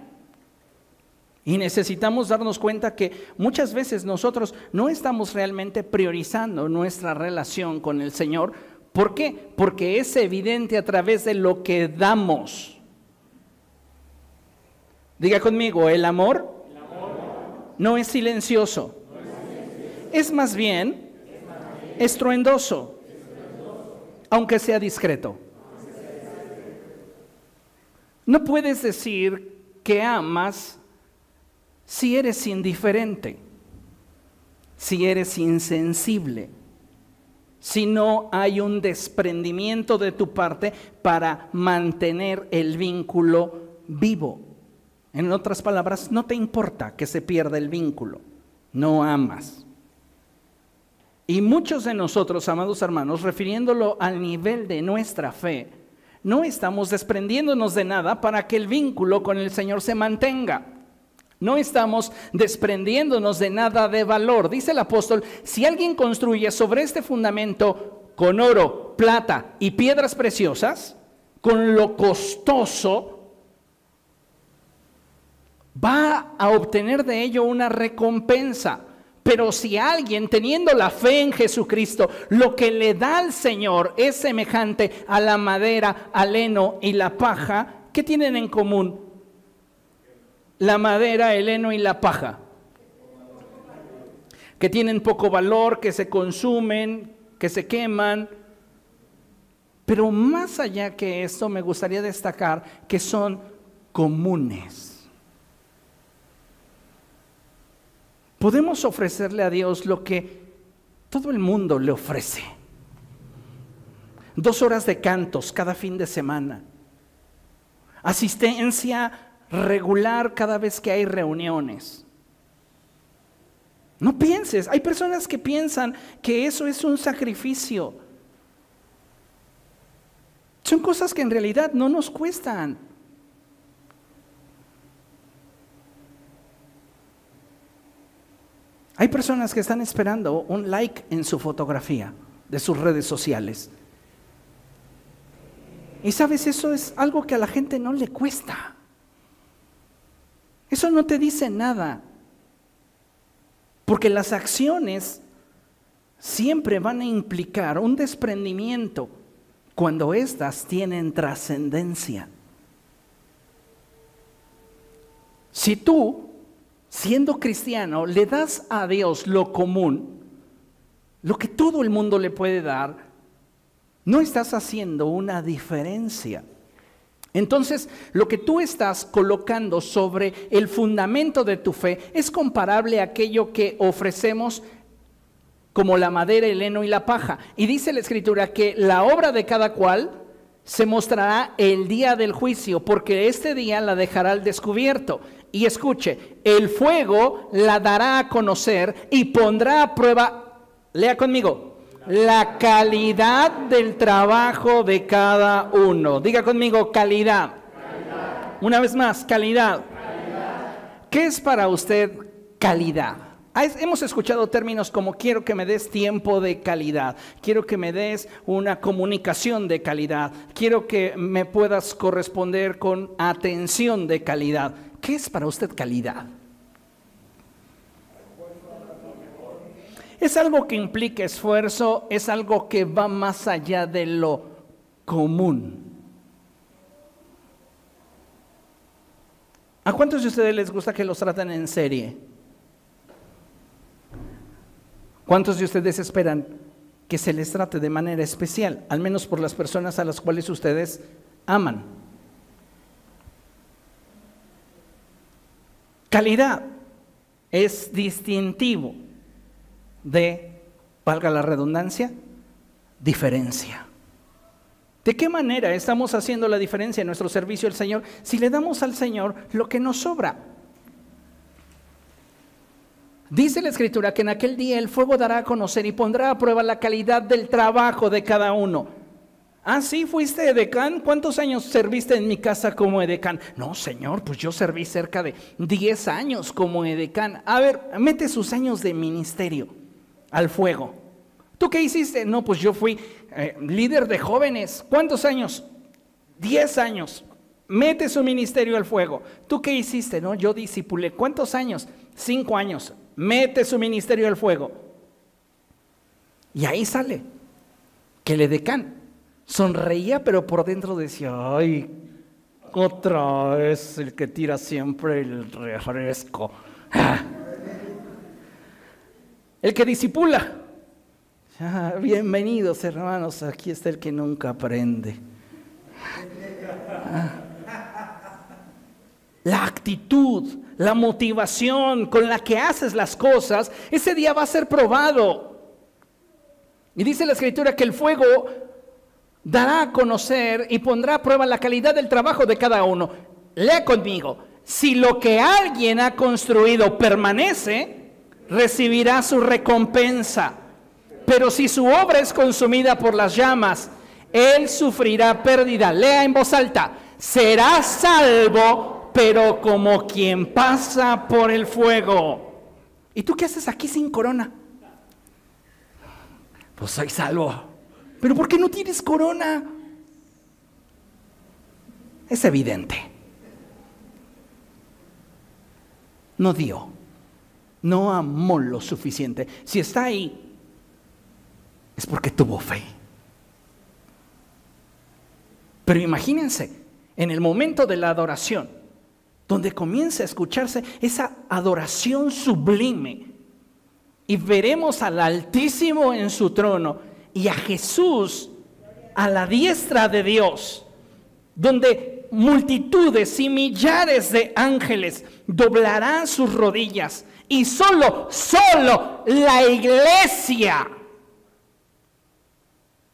Y necesitamos darnos cuenta que muchas veces nosotros no estamos realmente priorizando nuestra relación con el Señor. ¿Por qué? Porque es evidente a través de lo que damos. Diga conmigo, el amor no es silencioso, es más bien estruendoso, aunque sea discreto. No puedes decir que amas si eres indiferente, si eres insensible, si no hay un desprendimiento de tu parte para mantener el vínculo vivo. En otras palabras, no te importa que se pierda el vínculo, no amas. Y muchos de nosotros, amados hermanos, refiriéndolo al nivel de nuestra fe, no estamos desprendiéndonos de nada para que el vínculo con el Señor se mantenga. No estamos desprendiéndonos de nada de valor. Dice el apóstol, si alguien construye sobre este fundamento con oro, plata y piedras preciosas, con lo costoso, va a obtener de ello una recompensa. Pero si alguien, teniendo la fe en Jesucristo, lo que le da al Señor es semejante a la madera, al heno y la paja, ¿qué tienen en común? La madera, el heno y la paja. Que tienen poco valor, que se consumen, que se queman. Pero más allá que esto, me gustaría destacar que son comunes. Podemos ofrecerle a Dios lo que todo el mundo le ofrece. 2 horas de cantos cada fin de semana. Asistencia regular cada vez que hay reuniones. No pienses, hay personas que piensan que eso es un sacrificio. Son cosas que en realidad no nos cuestan. Hay personas que están esperando un like en su fotografía de sus redes sociales. Y sabes, eso es algo que a la gente no le cuesta. Eso no te dice nada. Porque las acciones siempre van a implicar un desprendimiento cuando éstas tienen trascendencia. Si tú, siendo cristiano, le das a Dios lo común, lo que todo el mundo le puede dar, no estás haciendo una diferencia. Entonces, lo que tú estás colocando sobre el fundamento de tu fe es comparable a aquello que ofrecemos como la madera, el heno y la paja. Y dice la Escritura que la obra de cada cual se mostrará el día del juicio, porque este día la dejará al descubierto. Y escuche, el fuego la dará a conocer y pondrá a prueba, lea conmigo, la calidad del trabajo de cada uno. Diga conmigo, calidad. Una vez más, calidad. ¿Qué es para usted calidad? Hemos escuchado términos como quiero que me des tiempo de calidad, quiero que me des una comunicación de calidad, quiero que me puedas corresponder con atención de calidad. ¿Qué es para usted calidad? Es algo que implica esfuerzo, es algo que va más allá de lo común. ¿A cuántos de ustedes les gusta que los traten en serie? ¿Cuántos de ustedes esperan que se les trate de manera especial, al menos por las personas a las cuales ustedes aman? Calidad es distintivo de, valga la redundancia, diferencia. ¿De qué manera estamos haciendo la diferencia en nuestro servicio al Señor si le damos al Señor lo que nos sobra? Dice la Escritura que en aquel día el fuego dará a conocer y pondrá a prueba la calidad del trabajo de cada uno. Ah, sí, fuiste edecán. ¿Cuántos años serviste en mi casa como edecán? No, señor, pues yo serví cerca de 10 años como edecán. A ver, mete sus años de ministerio al fuego. ¿Tú qué hiciste? No, pues yo fui líder de jóvenes. ¿Cuántos años? 10 años. mete su ministerio al fuego. ¿Tú qué hiciste? No, yo discipulé. ¿Cuántos años? 5 años. Mete su ministerio al fuego. Y ahí sale que le decan. Sonreía, pero por dentro decía, ay, otra vez el que tira siempre el refresco. El que disipula. Bienvenidos, hermanos, aquí está el que nunca aprende. La actitud, la motivación con la que haces las cosas, ese día va a ser probado. Y dice la Escritura que el fuego dará a conocer y pondrá a prueba la calidad del trabajo de cada uno. Lea conmigo. Si lo que alguien ha construido permanece, recibirá su recompensa. Pero si su obra es consumida por las llamas, él sufrirá pérdida. Lea en voz alta. Será salvo, pero como quien pasa por el fuego. ¿Y tú qué haces aquí sin corona? Pues soy salvo. ¿Pero por qué no tienes corona? Es evidente. No dio. No amó lo suficiente. Si está ahí, es porque tuvo fe. Pero imagínense, en el momento de la adoración, donde comienza a escucharse esa adoración sublime, y veremos al Altísimo en su trono, y a Jesús a la diestra de Dios, donde multitudes y millares de ángeles doblarán sus rodillas, y solo la iglesia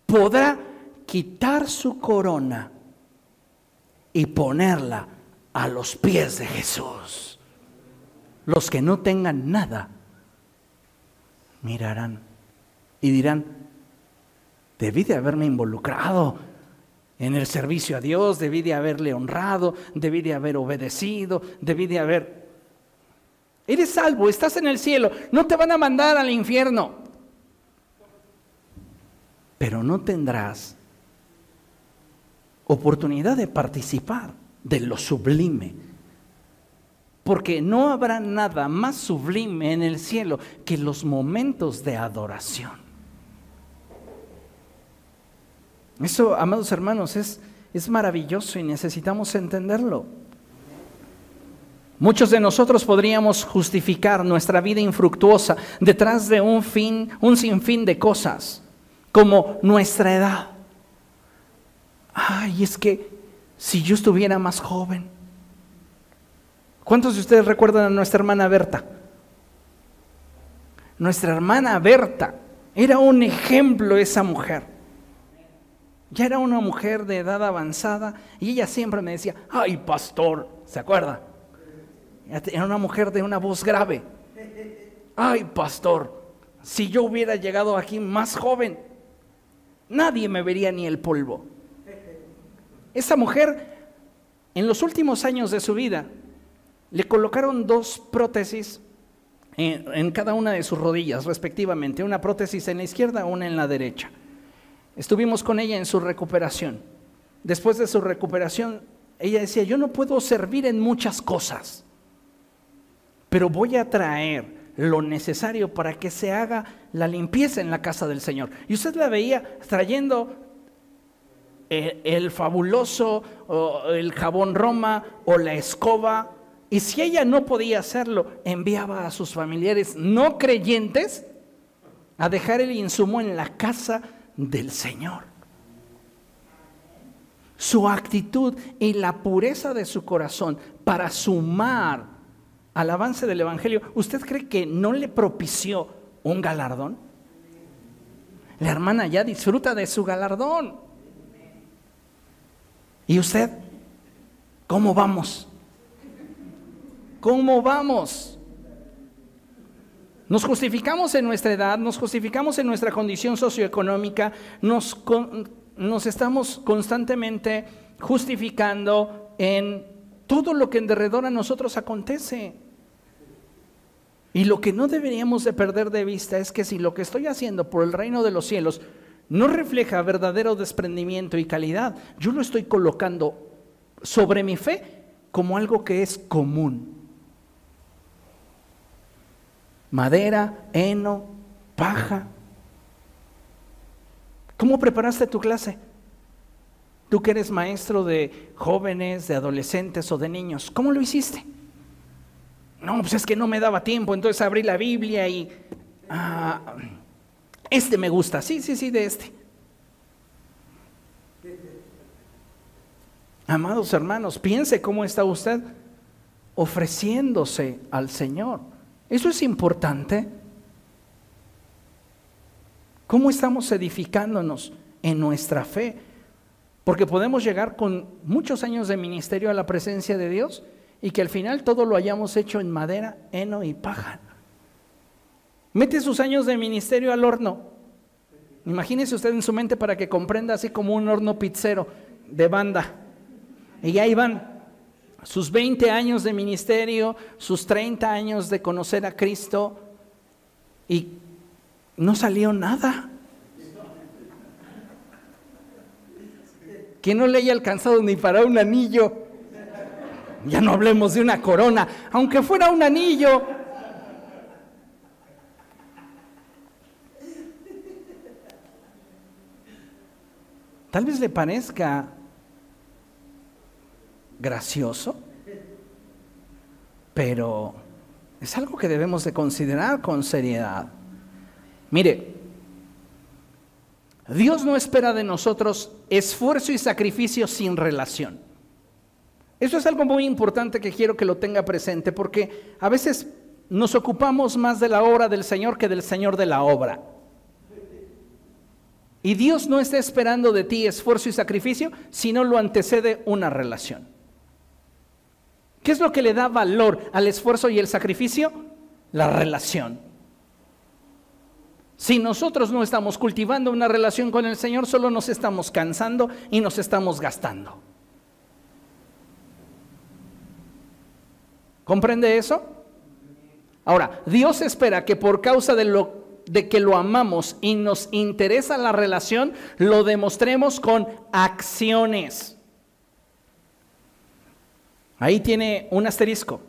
podrá quitar su corona y ponerla a los pies de Jesús. Los que no tengan nada mirarán y dirán, debí de haberme involucrado en el servicio a Dios, debí de haberle honrado, debí de haber obedecido, debí de haber... Eres salvo, estás en el cielo, no te van a mandar al infierno. Pero no tendrás oportunidad de participar de lo sublime, porque no habrá nada más sublime en el cielo que los momentos de adoración. Eso, amados hermanos, es maravilloso y necesitamos entenderlo. Muchos de nosotros podríamos justificar nuestra vida infructuosa detrás de un sinfín de cosas, como nuestra edad. Ay, es que si yo estuviera más joven. ¿Cuántos de ustedes recuerdan a nuestra hermana Berta? Nuestra hermana Berta era un ejemplo, esa mujer. Ya era una mujer de edad avanzada y ella siempre me decía, ay, pastor, ¿se acuerda? Era una mujer de una voz grave. Ay, pastor, si yo hubiera llegado aquí más joven, nadie me vería ni el polvo. Esa mujer, en los últimos años de su vida, le colocaron 2 prótesis en cada una de sus rodillas, respectivamente. Una prótesis en la izquierda, una en la derecha. Estuvimos con ella en su recuperación. Después de su recuperación, ella decía, yo no puedo servir en muchas cosas, pero voy a traer lo necesario para que se haga la limpieza en la casa del Señor. Y usted la veía trayendo el fabuloso, o el jabón Roma, o la escoba, y si ella no podía hacerlo, enviaba a sus familiares no creyentes a dejar el insumo en la casa del Señor. Su actitud y la pureza de su corazón para sumar al avance del Evangelio, ¿usted cree que no le propició un galardón? La hermana ya disfruta de su galardón. ¿Y usted? ¿Cómo vamos? ¿Cómo vamos? Nos justificamos en nuestra edad, nos justificamos en nuestra condición socioeconómica, nos estamos constantemente justificando en todo lo que en derredor a nosotros acontece. Y lo que no deberíamos de perder de vista es que si lo que estoy haciendo por el reino de los cielos no refleja verdadero desprendimiento y calidad, yo lo estoy colocando sobre mi fe como algo que es común. Madera, heno, paja. ¿Cómo preparaste tu clase? Tú que eres maestro de jóvenes, de adolescentes o de niños, ¿cómo lo hiciste? No, pues es que no me daba tiempo, entonces abrí la Biblia y... este me gusta, sí, de este. Amados hermanos, piense cómo está usted ofreciéndose al Señor. Eso es importante. ¿Cómo estamos edificándonos en nuestra fe? Porque podemos llegar con muchos años de ministerio a la presencia de Dios y que al final todo lo hayamos hecho en madera, heno y paja. Mete sus años de ministerio al horno. Imagínese usted en su mente para que comprenda, así como un horno pizzero de banda. Y ahí van sus 20 años de ministerio, sus 30 años de conocer a Cristo y no salió nada. Que no le haya alcanzado ni para un anillo. Ya no hablemos de una corona, aunque fuera un anillo. Tal vez le parezca gracioso, pero es algo que debemos de considerar con seriedad. Mire, Dios no espera de nosotros esfuerzo y sacrificio sin relación. Eso es algo muy importante que quiero que lo tenga presente, porque a veces nos ocupamos más de la obra del Señor que del Señor de la obra. Y Dios no está esperando de ti esfuerzo y sacrificio, sino lo antecede una relación. ¿Qué es lo que le da valor al esfuerzo y el sacrificio? La relación. Si nosotros no estamos cultivando una relación con el Señor, solo nos estamos cansando y nos estamos gastando. ¿Comprende eso? Ahora, Dios espera que por causa de que lo amamos y nos interesa la relación, lo demostremos con acciones. Ahí tiene un asterisco.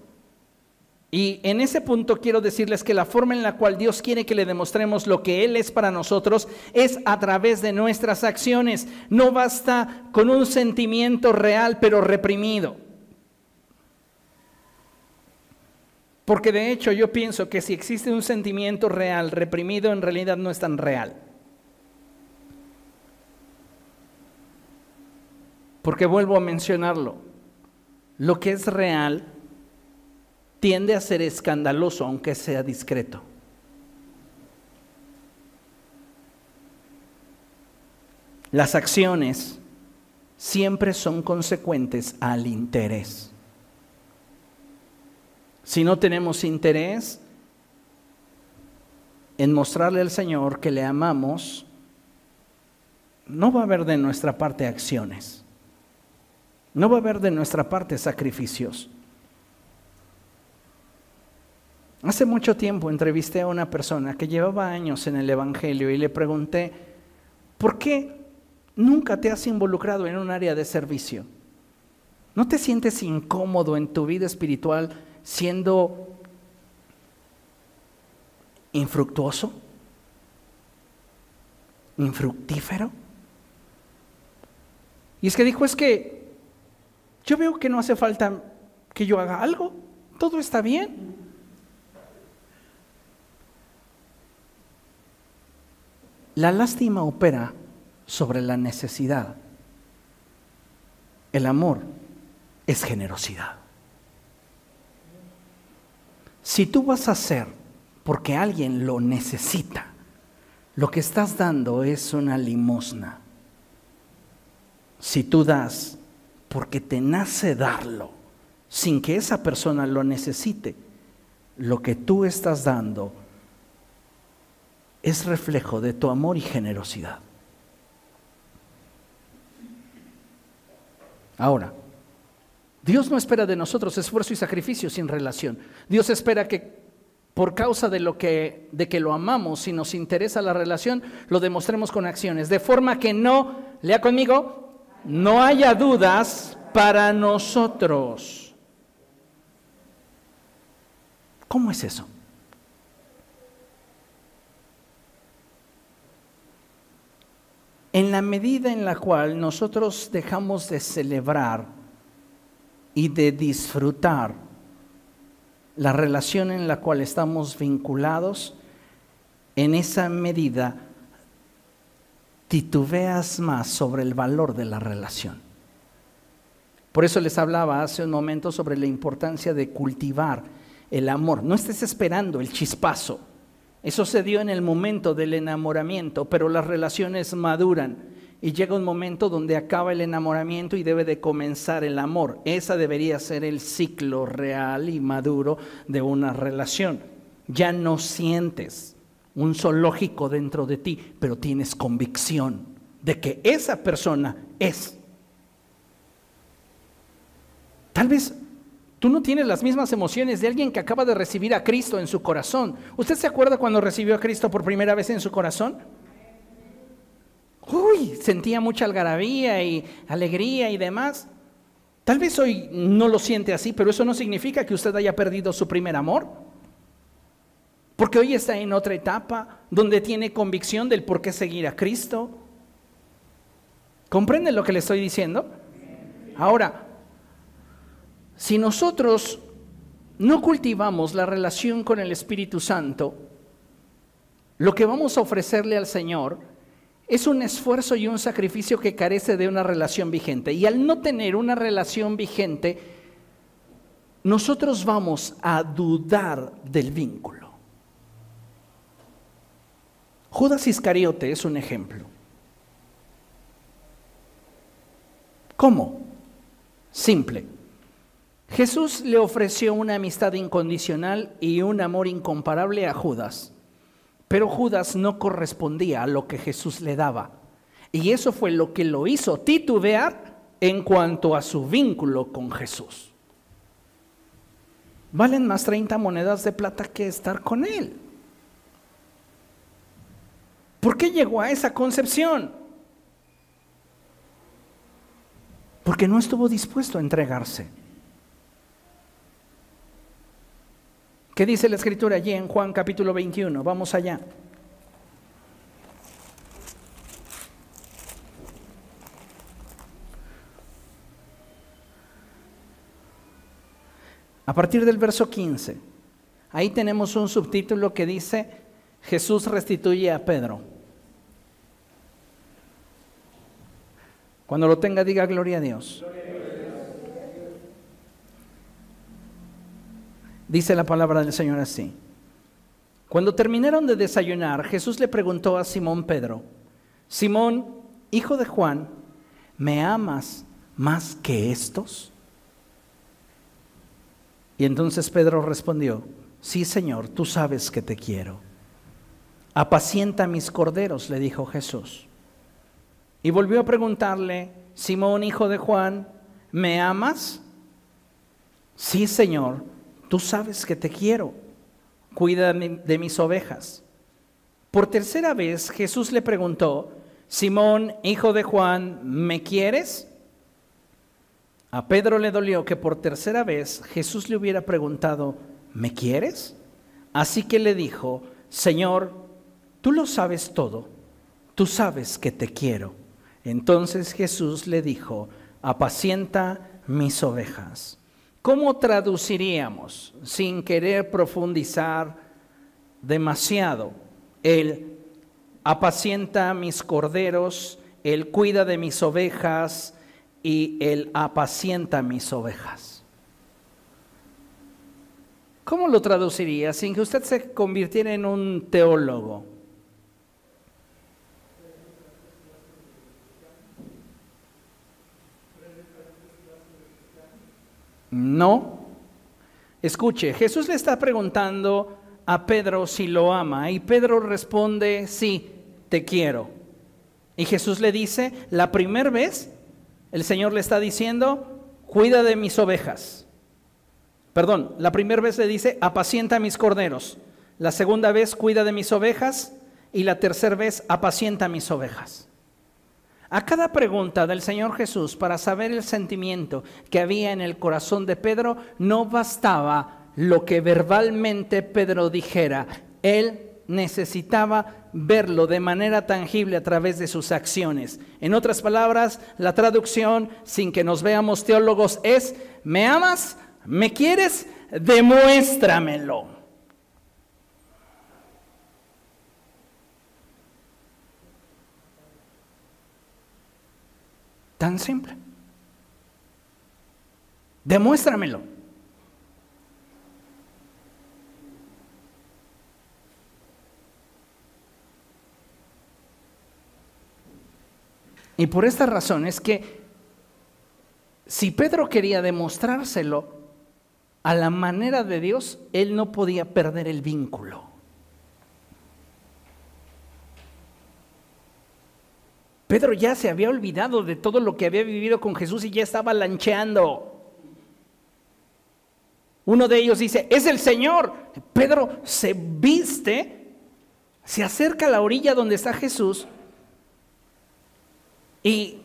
Y en ese punto quiero decirles que la forma en la cual Dios quiere que le demostremos lo que Él es para nosotros es a través de nuestras acciones. No basta con un sentimiento real pero reprimido. Porque de hecho yo pienso que si existe un sentimiento real reprimido, en realidad no es tan real. Porque vuelvo a mencionarlo, lo que es real tiende a ser escandaloso, aunque sea discreto. Las acciones siempre son consecuentes al interés. Si no tenemos interés en mostrarle al Señor que le amamos, no va a haber de nuestra parte acciones, no va a haber de nuestra parte sacrificios. Hace mucho tiempo entrevisté a una persona que llevaba años en el Evangelio y le pregunté, ¿por qué nunca te has involucrado en un área de servicio? ¿No te sientes incómodo en tu vida espiritual siendo infructuoso? ¿Infructífero? Y es que dijo, es que yo veo que no hace falta que yo haga algo, todo está bien. La lástima opera sobre la necesidad. El amor es generosidad. Si tú vas a hacer porque alguien lo necesita, lo que estás dando es una limosna. Si tú das porque te nace darlo, sin que esa persona lo necesite, lo que tú estás dando es reflejo de tu amor y generosidad. Ahora, Dios no espera de nosotros esfuerzo y sacrificio sin relación. Dios espera que por causa de que lo amamos y nos interesa la relación, lo demostremos con acciones, de forma que no, lea conmigo, no haya dudas para nosotros. ¿Cómo es eso? En la medida en la cual nosotros dejamos de celebrar y de disfrutar la relación en la cual estamos vinculados, en esa medida titubeas más sobre el valor de la relación. Por eso les hablaba hace un momento sobre la importancia de cultivar el amor. No estés esperando el chispazo. Eso se dio en el momento del enamoramiento, pero las relaciones maduran y llega un momento donde acaba el enamoramiento y debe de comenzar el amor. Esa debería ser el ciclo real y maduro de una relación. Ya no sientes un zoológico dentro de ti, pero tienes convicción de que esa persona es. Tal vez tú no tienes las mismas emociones de alguien que acaba de recibir a Cristo en su corazón. ¿Usted se acuerda cuando recibió a Cristo por primera vez en su corazón? Uy, sentía mucha algarabía y alegría y demás. Tal vez hoy no lo siente así, pero eso no significa que usted haya perdido su primer amor. Porque hoy está en otra etapa donde tiene convicción del por qué seguir a Cristo. ¿Comprenden lo que le estoy diciendo? Ahora, si nosotros no cultivamos la relación con el Espíritu Santo, lo que vamos a ofrecerle al Señor es un esfuerzo y un sacrificio que carece de una relación vigente. Y al no tener una relación vigente, nosotros vamos a dudar del vínculo. Judas Iscariote es un ejemplo. ¿Cómo? Simple. Jesús le ofreció una amistad incondicional y un amor incomparable a Judas, pero Judas no correspondía a lo que Jesús le daba, y eso fue lo que lo hizo titubear en cuanto a su vínculo con Jesús. Valen más 30 monedas de plata que estar con él. ¿Por qué llegó a esa concepción? Porque no estuvo dispuesto a entregarse. ¿Qué dice la Escritura allí en Juan capítulo 21? Vamos allá. A partir del verso 15, ahí tenemos un subtítulo que dice: Jesús restituye a Pedro. Cuando lo tenga, diga gloria a Dios. Dice la palabra del Señor así: cuando terminaron de desayunar, Jesús le preguntó a Simón Pedro: Simón, hijo de Juan, ¿me amas más que estos? Y entonces Pedro respondió: sí, Señor, tú sabes que te quiero. Apacienta mis corderos, le dijo Jesús. Y volvió a preguntarle: Simón, hijo de Juan, ¿me amas? Sí, Señor, tú sabes que te quiero, cuida de mis ovejas. Por tercera vez Jesús le preguntó: Simón, hijo de Juan, ¿me quieres? A Pedro le dolió que por tercera vez Jesús le hubiera preguntado: ¿me quieres? Así que le dijo: Señor, tú lo sabes todo, tú sabes que te quiero. Entonces Jesús le dijo: apacienta mis ovejas. ¿Cómo traduciríamos, sin querer profundizar demasiado, el apacienta mis corderos, el cuida de mis ovejas y el apacienta mis ovejas? ¿Cómo lo traduciría sin que usted se convirtiera en un teólogo? No. Escuche, Jesús le está preguntando a Pedro si lo ama y Pedro responde: sí, te quiero. Y Jesús le dice, la primera vez el Señor le está diciendo: cuida de mis ovejas. Perdón, la primera vez le dice: apacienta mis corderos. La segunda vez, cuida de mis ovejas. Y la tercera vez, apacienta mis ovejas. A cada pregunta del Señor Jesús para saber el sentimiento que había en el corazón de Pedro, no bastaba lo que verbalmente Pedro dijera. Él necesitaba verlo de manera tangible a través de sus acciones. En otras palabras, la traducción, sin que nos veamos teólogos, es: ¿me amas? ¿Me quieres? Demuéstramelo. Tan simple. Demuéstramelo. Y por esta razón es que si Pedro quería demostrárselo a la manera de Dios, él no podía perder el vínculo. Pedro ya se había olvidado de todo lo que había vivido con Jesús y ya estaba lancheando. Uno de ellos dice: es el Señor. Pedro se viste, se acerca a la orilla donde está Jesús, y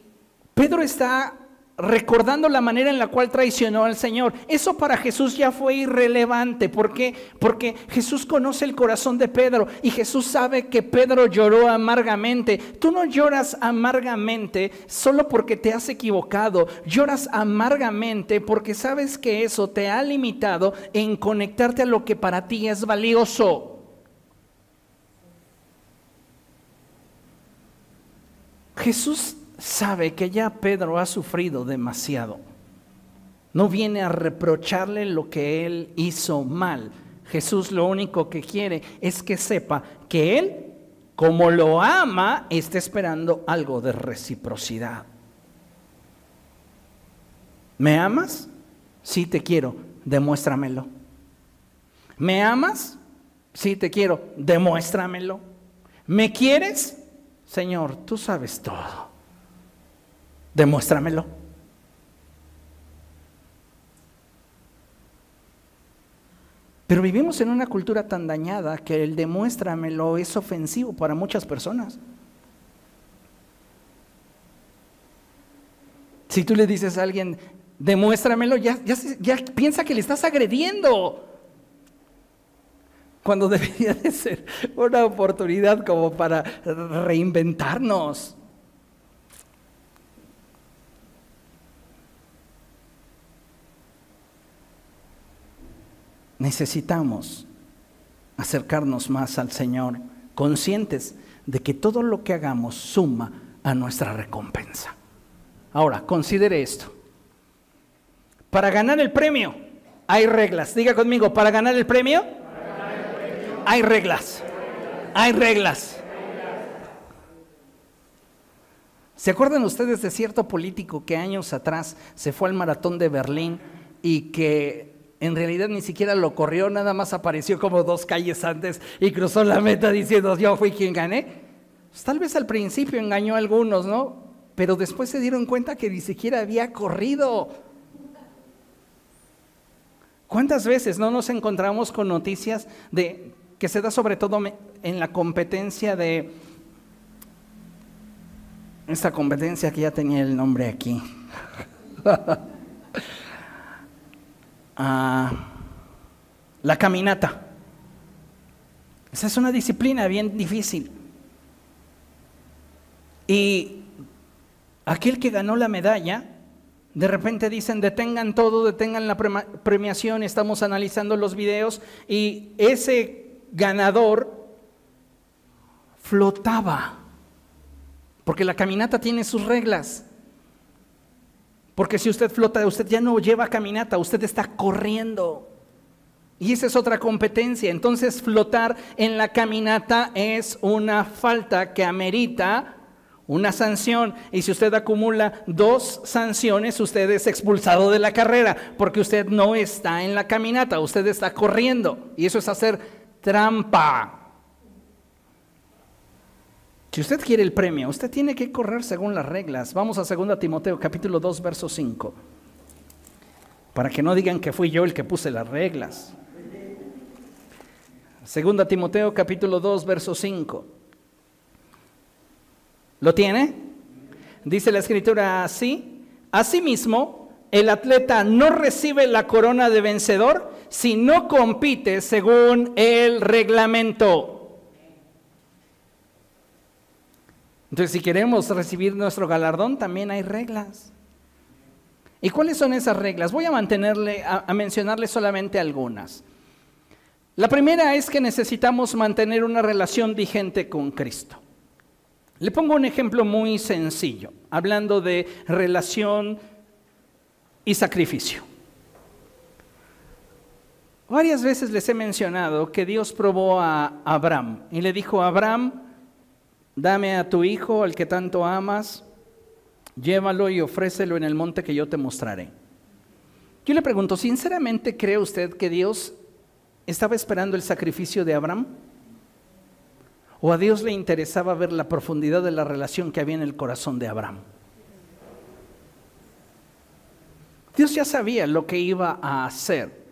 Pedro está recordando la manera en la cual traicionó al Señor. Eso para Jesús ya fue irrelevante. ¿Por qué? Porque Jesús conoce el corazón de Pedro y Jesús sabe que Pedro lloró amargamente. Tú no lloras amargamente solo porque te has equivocado. Lloras amargamente porque sabes que eso te ha limitado en conectarte a lo que para ti es valioso. Jesús sabe que ya Pedro ha sufrido demasiado. No viene a reprocharle lo que él hizo mal. Jesús lo único que quiere es que sepa que él, como lo ama, está esperando algo de reciprocidad. ¿Me amas? Sí, te quiero. Demuéstramelo. ¿Me amas? Sí, te quiero. Demuéstramelo. ¿Me quieres? Señor, tú sabes todo. Demuéstramelo. Pero vivimos en una cultura tan dañada que el demuéstramelo es ofensivo para muchas personas. Si tú le dices a alguien, demuéstramelo, ya piensa que le estás agrediendo. Cuando debería de ser una oportunidad como para reinventarnos. Necesitamos acercarnos más al Señor, conscientes de que todo lo que hagamos suma a nuestra recompensa. Ahora, considere esto. Para ganar el premio hay reglas. Diga conmigo, para ganar el premio, hay reglas. Hay reglas. ¿Se acuerdan ustedes de cierto político que años atrás se fue al maratón de Berlín y que en realidad ni siquiera lo corrió, nada más apareció como 2 calles antes y cruzó la meta diciendo: yo fui quien gané? Pues tal vez al principio engañó a algunos, ¿no? Pero después se dieron cuenta que ni siquiera había corrido. ¿Cuántas veces no nos encontramos con noticias de que se da sobre todo en la competencia de esta competencia que ya tenía el nombre aquí? La caminata. Esa es una disciplina bien difícil. Y aquel que ganó la medalla, de repente dicen: detengan todo, detengan la premiación. Estamos analizando los videos y ese ganador flotaba, porque la caminata tiene sus reglas. Porque si usted flota, usted ya no lleva caminata, usted está corriendo. Y esa es otra competencia. Entonces, flotar en la caminata es una falta que amerita una sanción. Y si usted acumula 2 sanciones, usted es expulsado de la carrera, porque usted no está en la caminata, usted está corriendo. Y eso es hacer trampa. Si usted quiere el premio, usted tiene que correr según las reglas. Vamos a 2 Timoteo, capítulo 2, verso 5. Para que no digan que fui yo el que puse las reglas. 2 Timoteo, capítulo 2, verso 5. ¿Lo tiene? Dice la escritura así: asimismo, el atleta no recibe la corona de vencedor si no compite según el reglamento. Entonces, si queremos recibir nuestro galardón, también hay reglas. ¿Y cuáles son esas reglas? Voy a mencionarles solamente algunas. La primera es que necesitamos mantener una relación vigente con Cristo. Le pongo un ejemplo muy sencillo, hablando de relación y sacrificio. Varias veces les he mencionado que Dios probó a Abraham y le dijo a Abraham: dame a tu hijo, al que tanto amas, llévalo y ofrécelo en el monte que yo te mostraré. Yo le pregunto, ¿sinceramente cree usted que Dios estaba esperando el sacrificio de Abraham? ¿O a Dios le interesaba ver la profundidad de la relación que había en el corazón de Abraham? Dios ya sabía lo que iba a hacer.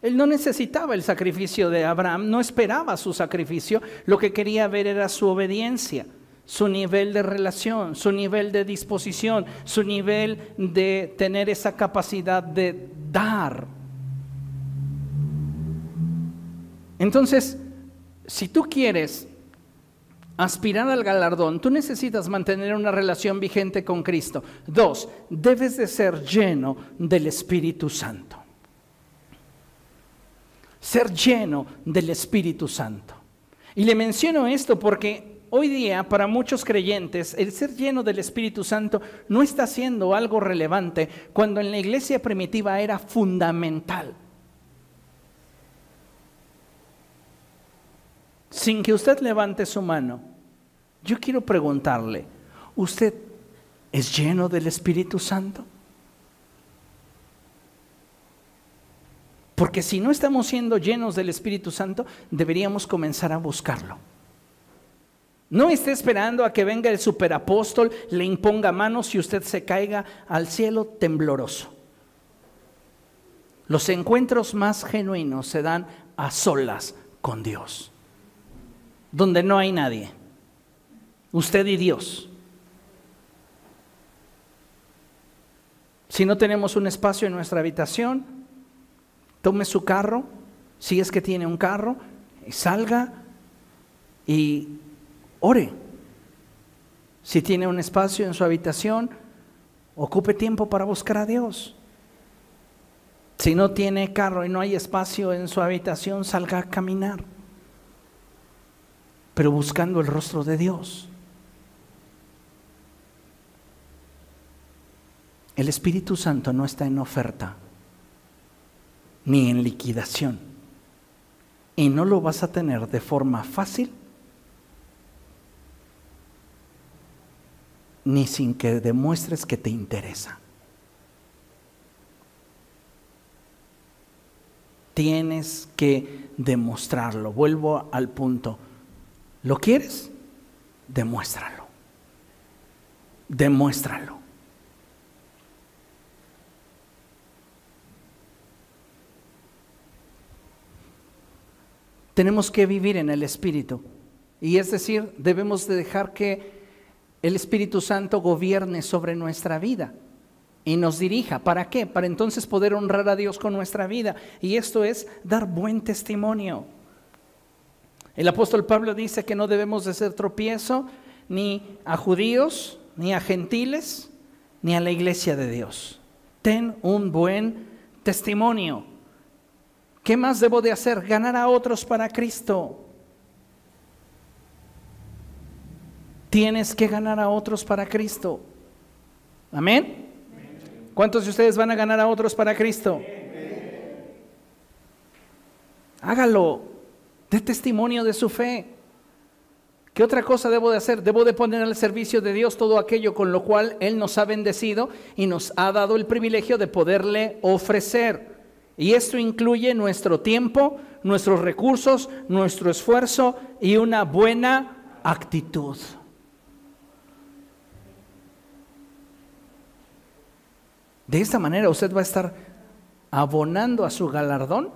Él no necesitaba el sacrificio de Abraham, no esperaba su sacrificio. Lo que quería ver era su obediencia, su nivel de relación, su nivel de disposición, su nivel de tener esa capacidad de dar. Entonces, si tú quieres aspirar al galardón, tú necesitas mantener una relación vigente con Cristo. 2, debes de ser lleno del Espíritu Santo. Ser lleno del Espíritu Santo. Y le menciono esto porque hoy día para muchos creyentes el ser lleno del Espíritu Santo no está siendo algo relevante, cuando en la iglesia primitiva era fundamental. Sin que usted levante su mano, yo quiero preguntarle, ¿usted es lleno del Espíritu Santo? Porque si no estamos siendo llenos del Espíritu Santo, deberíamos comenzar a buscarlo. No esté esperando a que venga el superapóstol, le imponga manos y usted se caiga al cielo tembloroso. Los encuentros más genuinos se dan a solas con Dios, donde no hay nadie, usted y Dios. Si no tenemos un espacio en nuestra habitación, tome su carro, si es que tiene un carro, y salga y ore. Si tiene un espacio en su habitación, ocupe tiempo para buscar a Dios. Si no tiene carro y no hay espacio en su habitación, salga a caminar, pero buscando el rostro de Dios. El Espíritu Santo no está en oferta, ni en liquidación, y no lo vas a tener de forma fácil, ni sin que demuestres que te interesa. Tienes que demostrarlo. Vuelvo al punto. ¿Lo quieres? Demuéstralo. Demuéstralo. Tenemos que vivir en el Espíritu. Y es decir, debemos de dejar que el Espíritu Santo gobierne sobre nuestra vida y nos dirija. ¿Para qué? Para entonces poder honrar a Dios con nuestra vida. Y esto es dar buen testimonio. El apóstol Pablo dice que no debemos de ser tropiezo ni a judíos, ni a gentiles, ni a la iglesia de Dios. Ten un buen testimonio. ¿Qué más debo de hacer? Ganar a otros para Cristo. Tienes que ganar a otros para Cristo. ¿Amén? Amén. ¿Cuántos de ustedes van a ganar a otros para Cristo? Amén. Hágalo. De testimonio de su fe. ¿Qué otra cosa debo de hacer? Debo de poner al servicio de Dios todo aquello con lo cual Él nos ha bendecido y nos ha dado el privilegio de poderle ofrecer. Y esto incluye nuestro tiempo, nuestros recursos, nuestro esfuerzo y una buena actitud. De esta manera usted va a estar abonando a su galardón,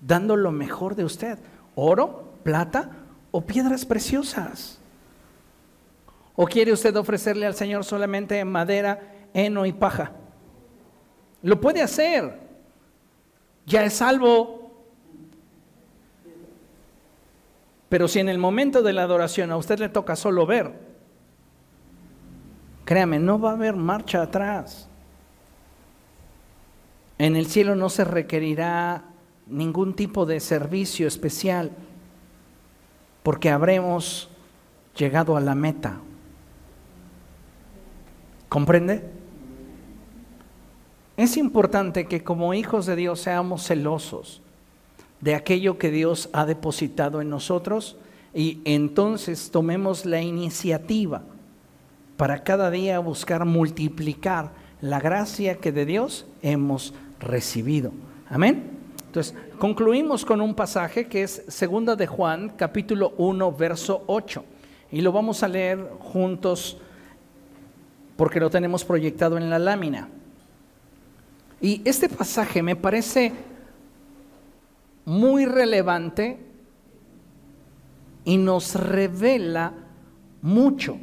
dando lo mejor de usted. Oro, plata o piedras preciosas. ¿O quiere usted ofrecerle al Señor solamente madera, heno y paja? Lo puede hacer, ya es salvo. Pero si en el momento de la adoración a usted le toca solo ver, créame, no va a haber marcha atrás. En el cielo no se requerirá ningún tipo de servicio especial, porque habremos llegado a la meta. ¿Comprende? Es importante que como hijos de Dios seamos celosos de aquello que Dios ha depositado en nosotros, y entonces tomemos la iniciativa para cada día buscar multiplicar la gracia que de Dios hemos recibido. Amén. Entonces, concluimos con un pasaje que es 2 de Juan, capítulo 1, verso 8. Y lo vamos a leer juntos porque lo tenemos proyectado en la lámina. Y este pasaje me parece muy relevante y nos revela mucho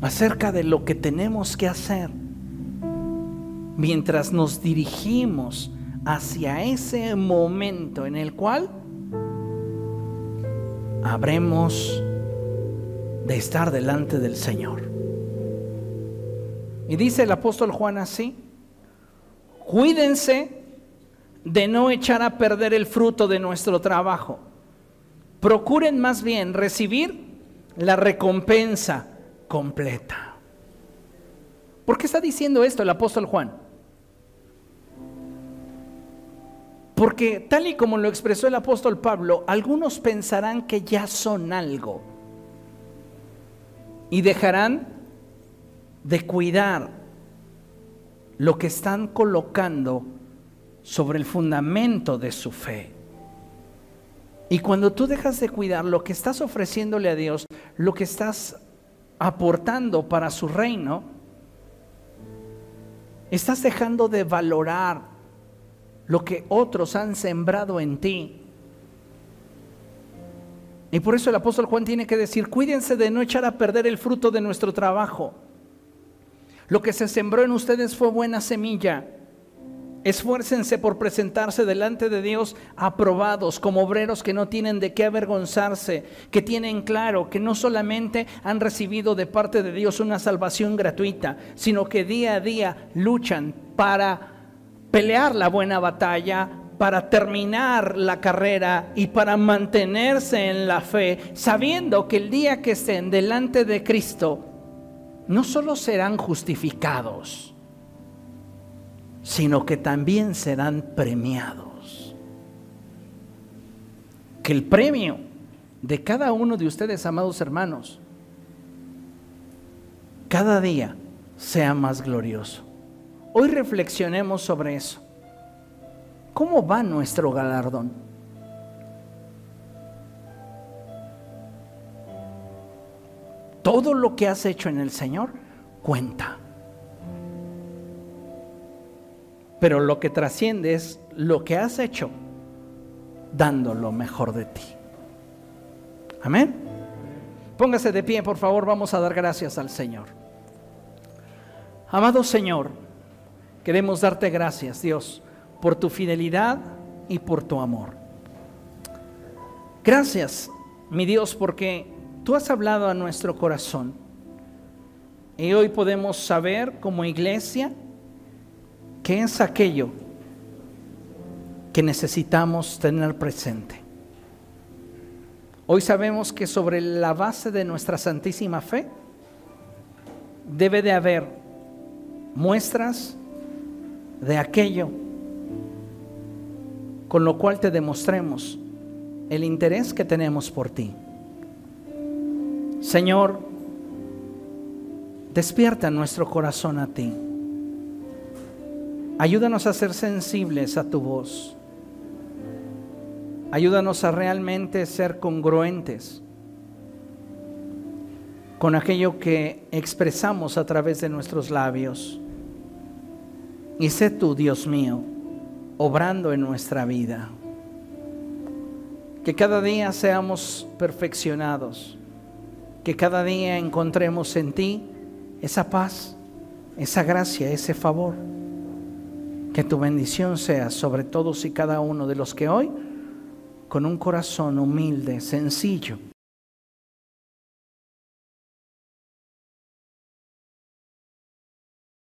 acerca de lo que tenemos que hacer mientras nos dirigimos hacia ese momento en el cual habremos de estar delante del Señor. Y dice el apóstol Juan así: cuídense de no echar a perder el fruto de nuestro trabajo. Procuren más bien recibir la recompensa completa. ¿Por qué está diciendo esto el apóstol Juan? Porque tal y como lo expresó el apóstol Pablo, algunos pensarán que ya son algo y dejarán de cuidar lo que están colocando sobre el fundamento de su fe. Y cuando tú dejas de cuidar lo que estás ofreciéndole a Dios, lo que estás aportando para su reino, estás dejando de valorar lo que otros han sembrado en ti. Y por eso el apóstol Juan tiene que decir: cuídense de no echar a perder el fruto de nuestro trabajo. Lo que se sembró en ustedes fue buena semilla. Esfuércense por presentarse delante de Dios aprobados, como obreros que no tienen de qué avergonzarse, que tienen claro que no solamente han recibido de parte de Dios una salvación gratuita, sino que día a día luchan para pelear la buena batalla, para terminar la carrera y para mantenerse en la fe, sabiendo que el día que estén delante de Cristo, no solo serán justificados, sino que también serán premiados. Que el premio de cada uno de ustedes, amados hermanos, cada día sea más glorioso. Hoy reflexionemos sobre eso. ¿Cómo va nuestro galardón? Todo lo que has hecho en el Señor cuenta. Pero lo que trasciende es lo que has hecho dando lo mejor de ti. Amén. Póngase de pie, por favor. Vamos a dar gracias al Señor. Amado Señor, queremos darte gracias, Dios, por tu fidelidad y por tu amor. Gracias, mi Dios, porque tú has hablado a nuestro corazón. Y hoy podemos saber como iglesia qué es aquello que necesitamos tener presente. Hoy sabemos que sobre la base de nuestra santísima fe debe de haber muestras de aquello con lo cual te demostremos el interés que tenemos por ti. Señor, despierta nuestro corazón a ti. Ayúdanos a ser sensibles a tu voz. Ayúdanos a realmente ser congruentes con aquello que expresamos a través de nuestros labios. Y sé tú, Dios mío, obrando en nuestra vida. Que cada día seamos perfeccionados. que cada día encontremos en ti esa paz, esa gracia, ese favor. Que tu bendición sea sobre todos y cada uno de los que hoy, con un corazón humilde, sencillo,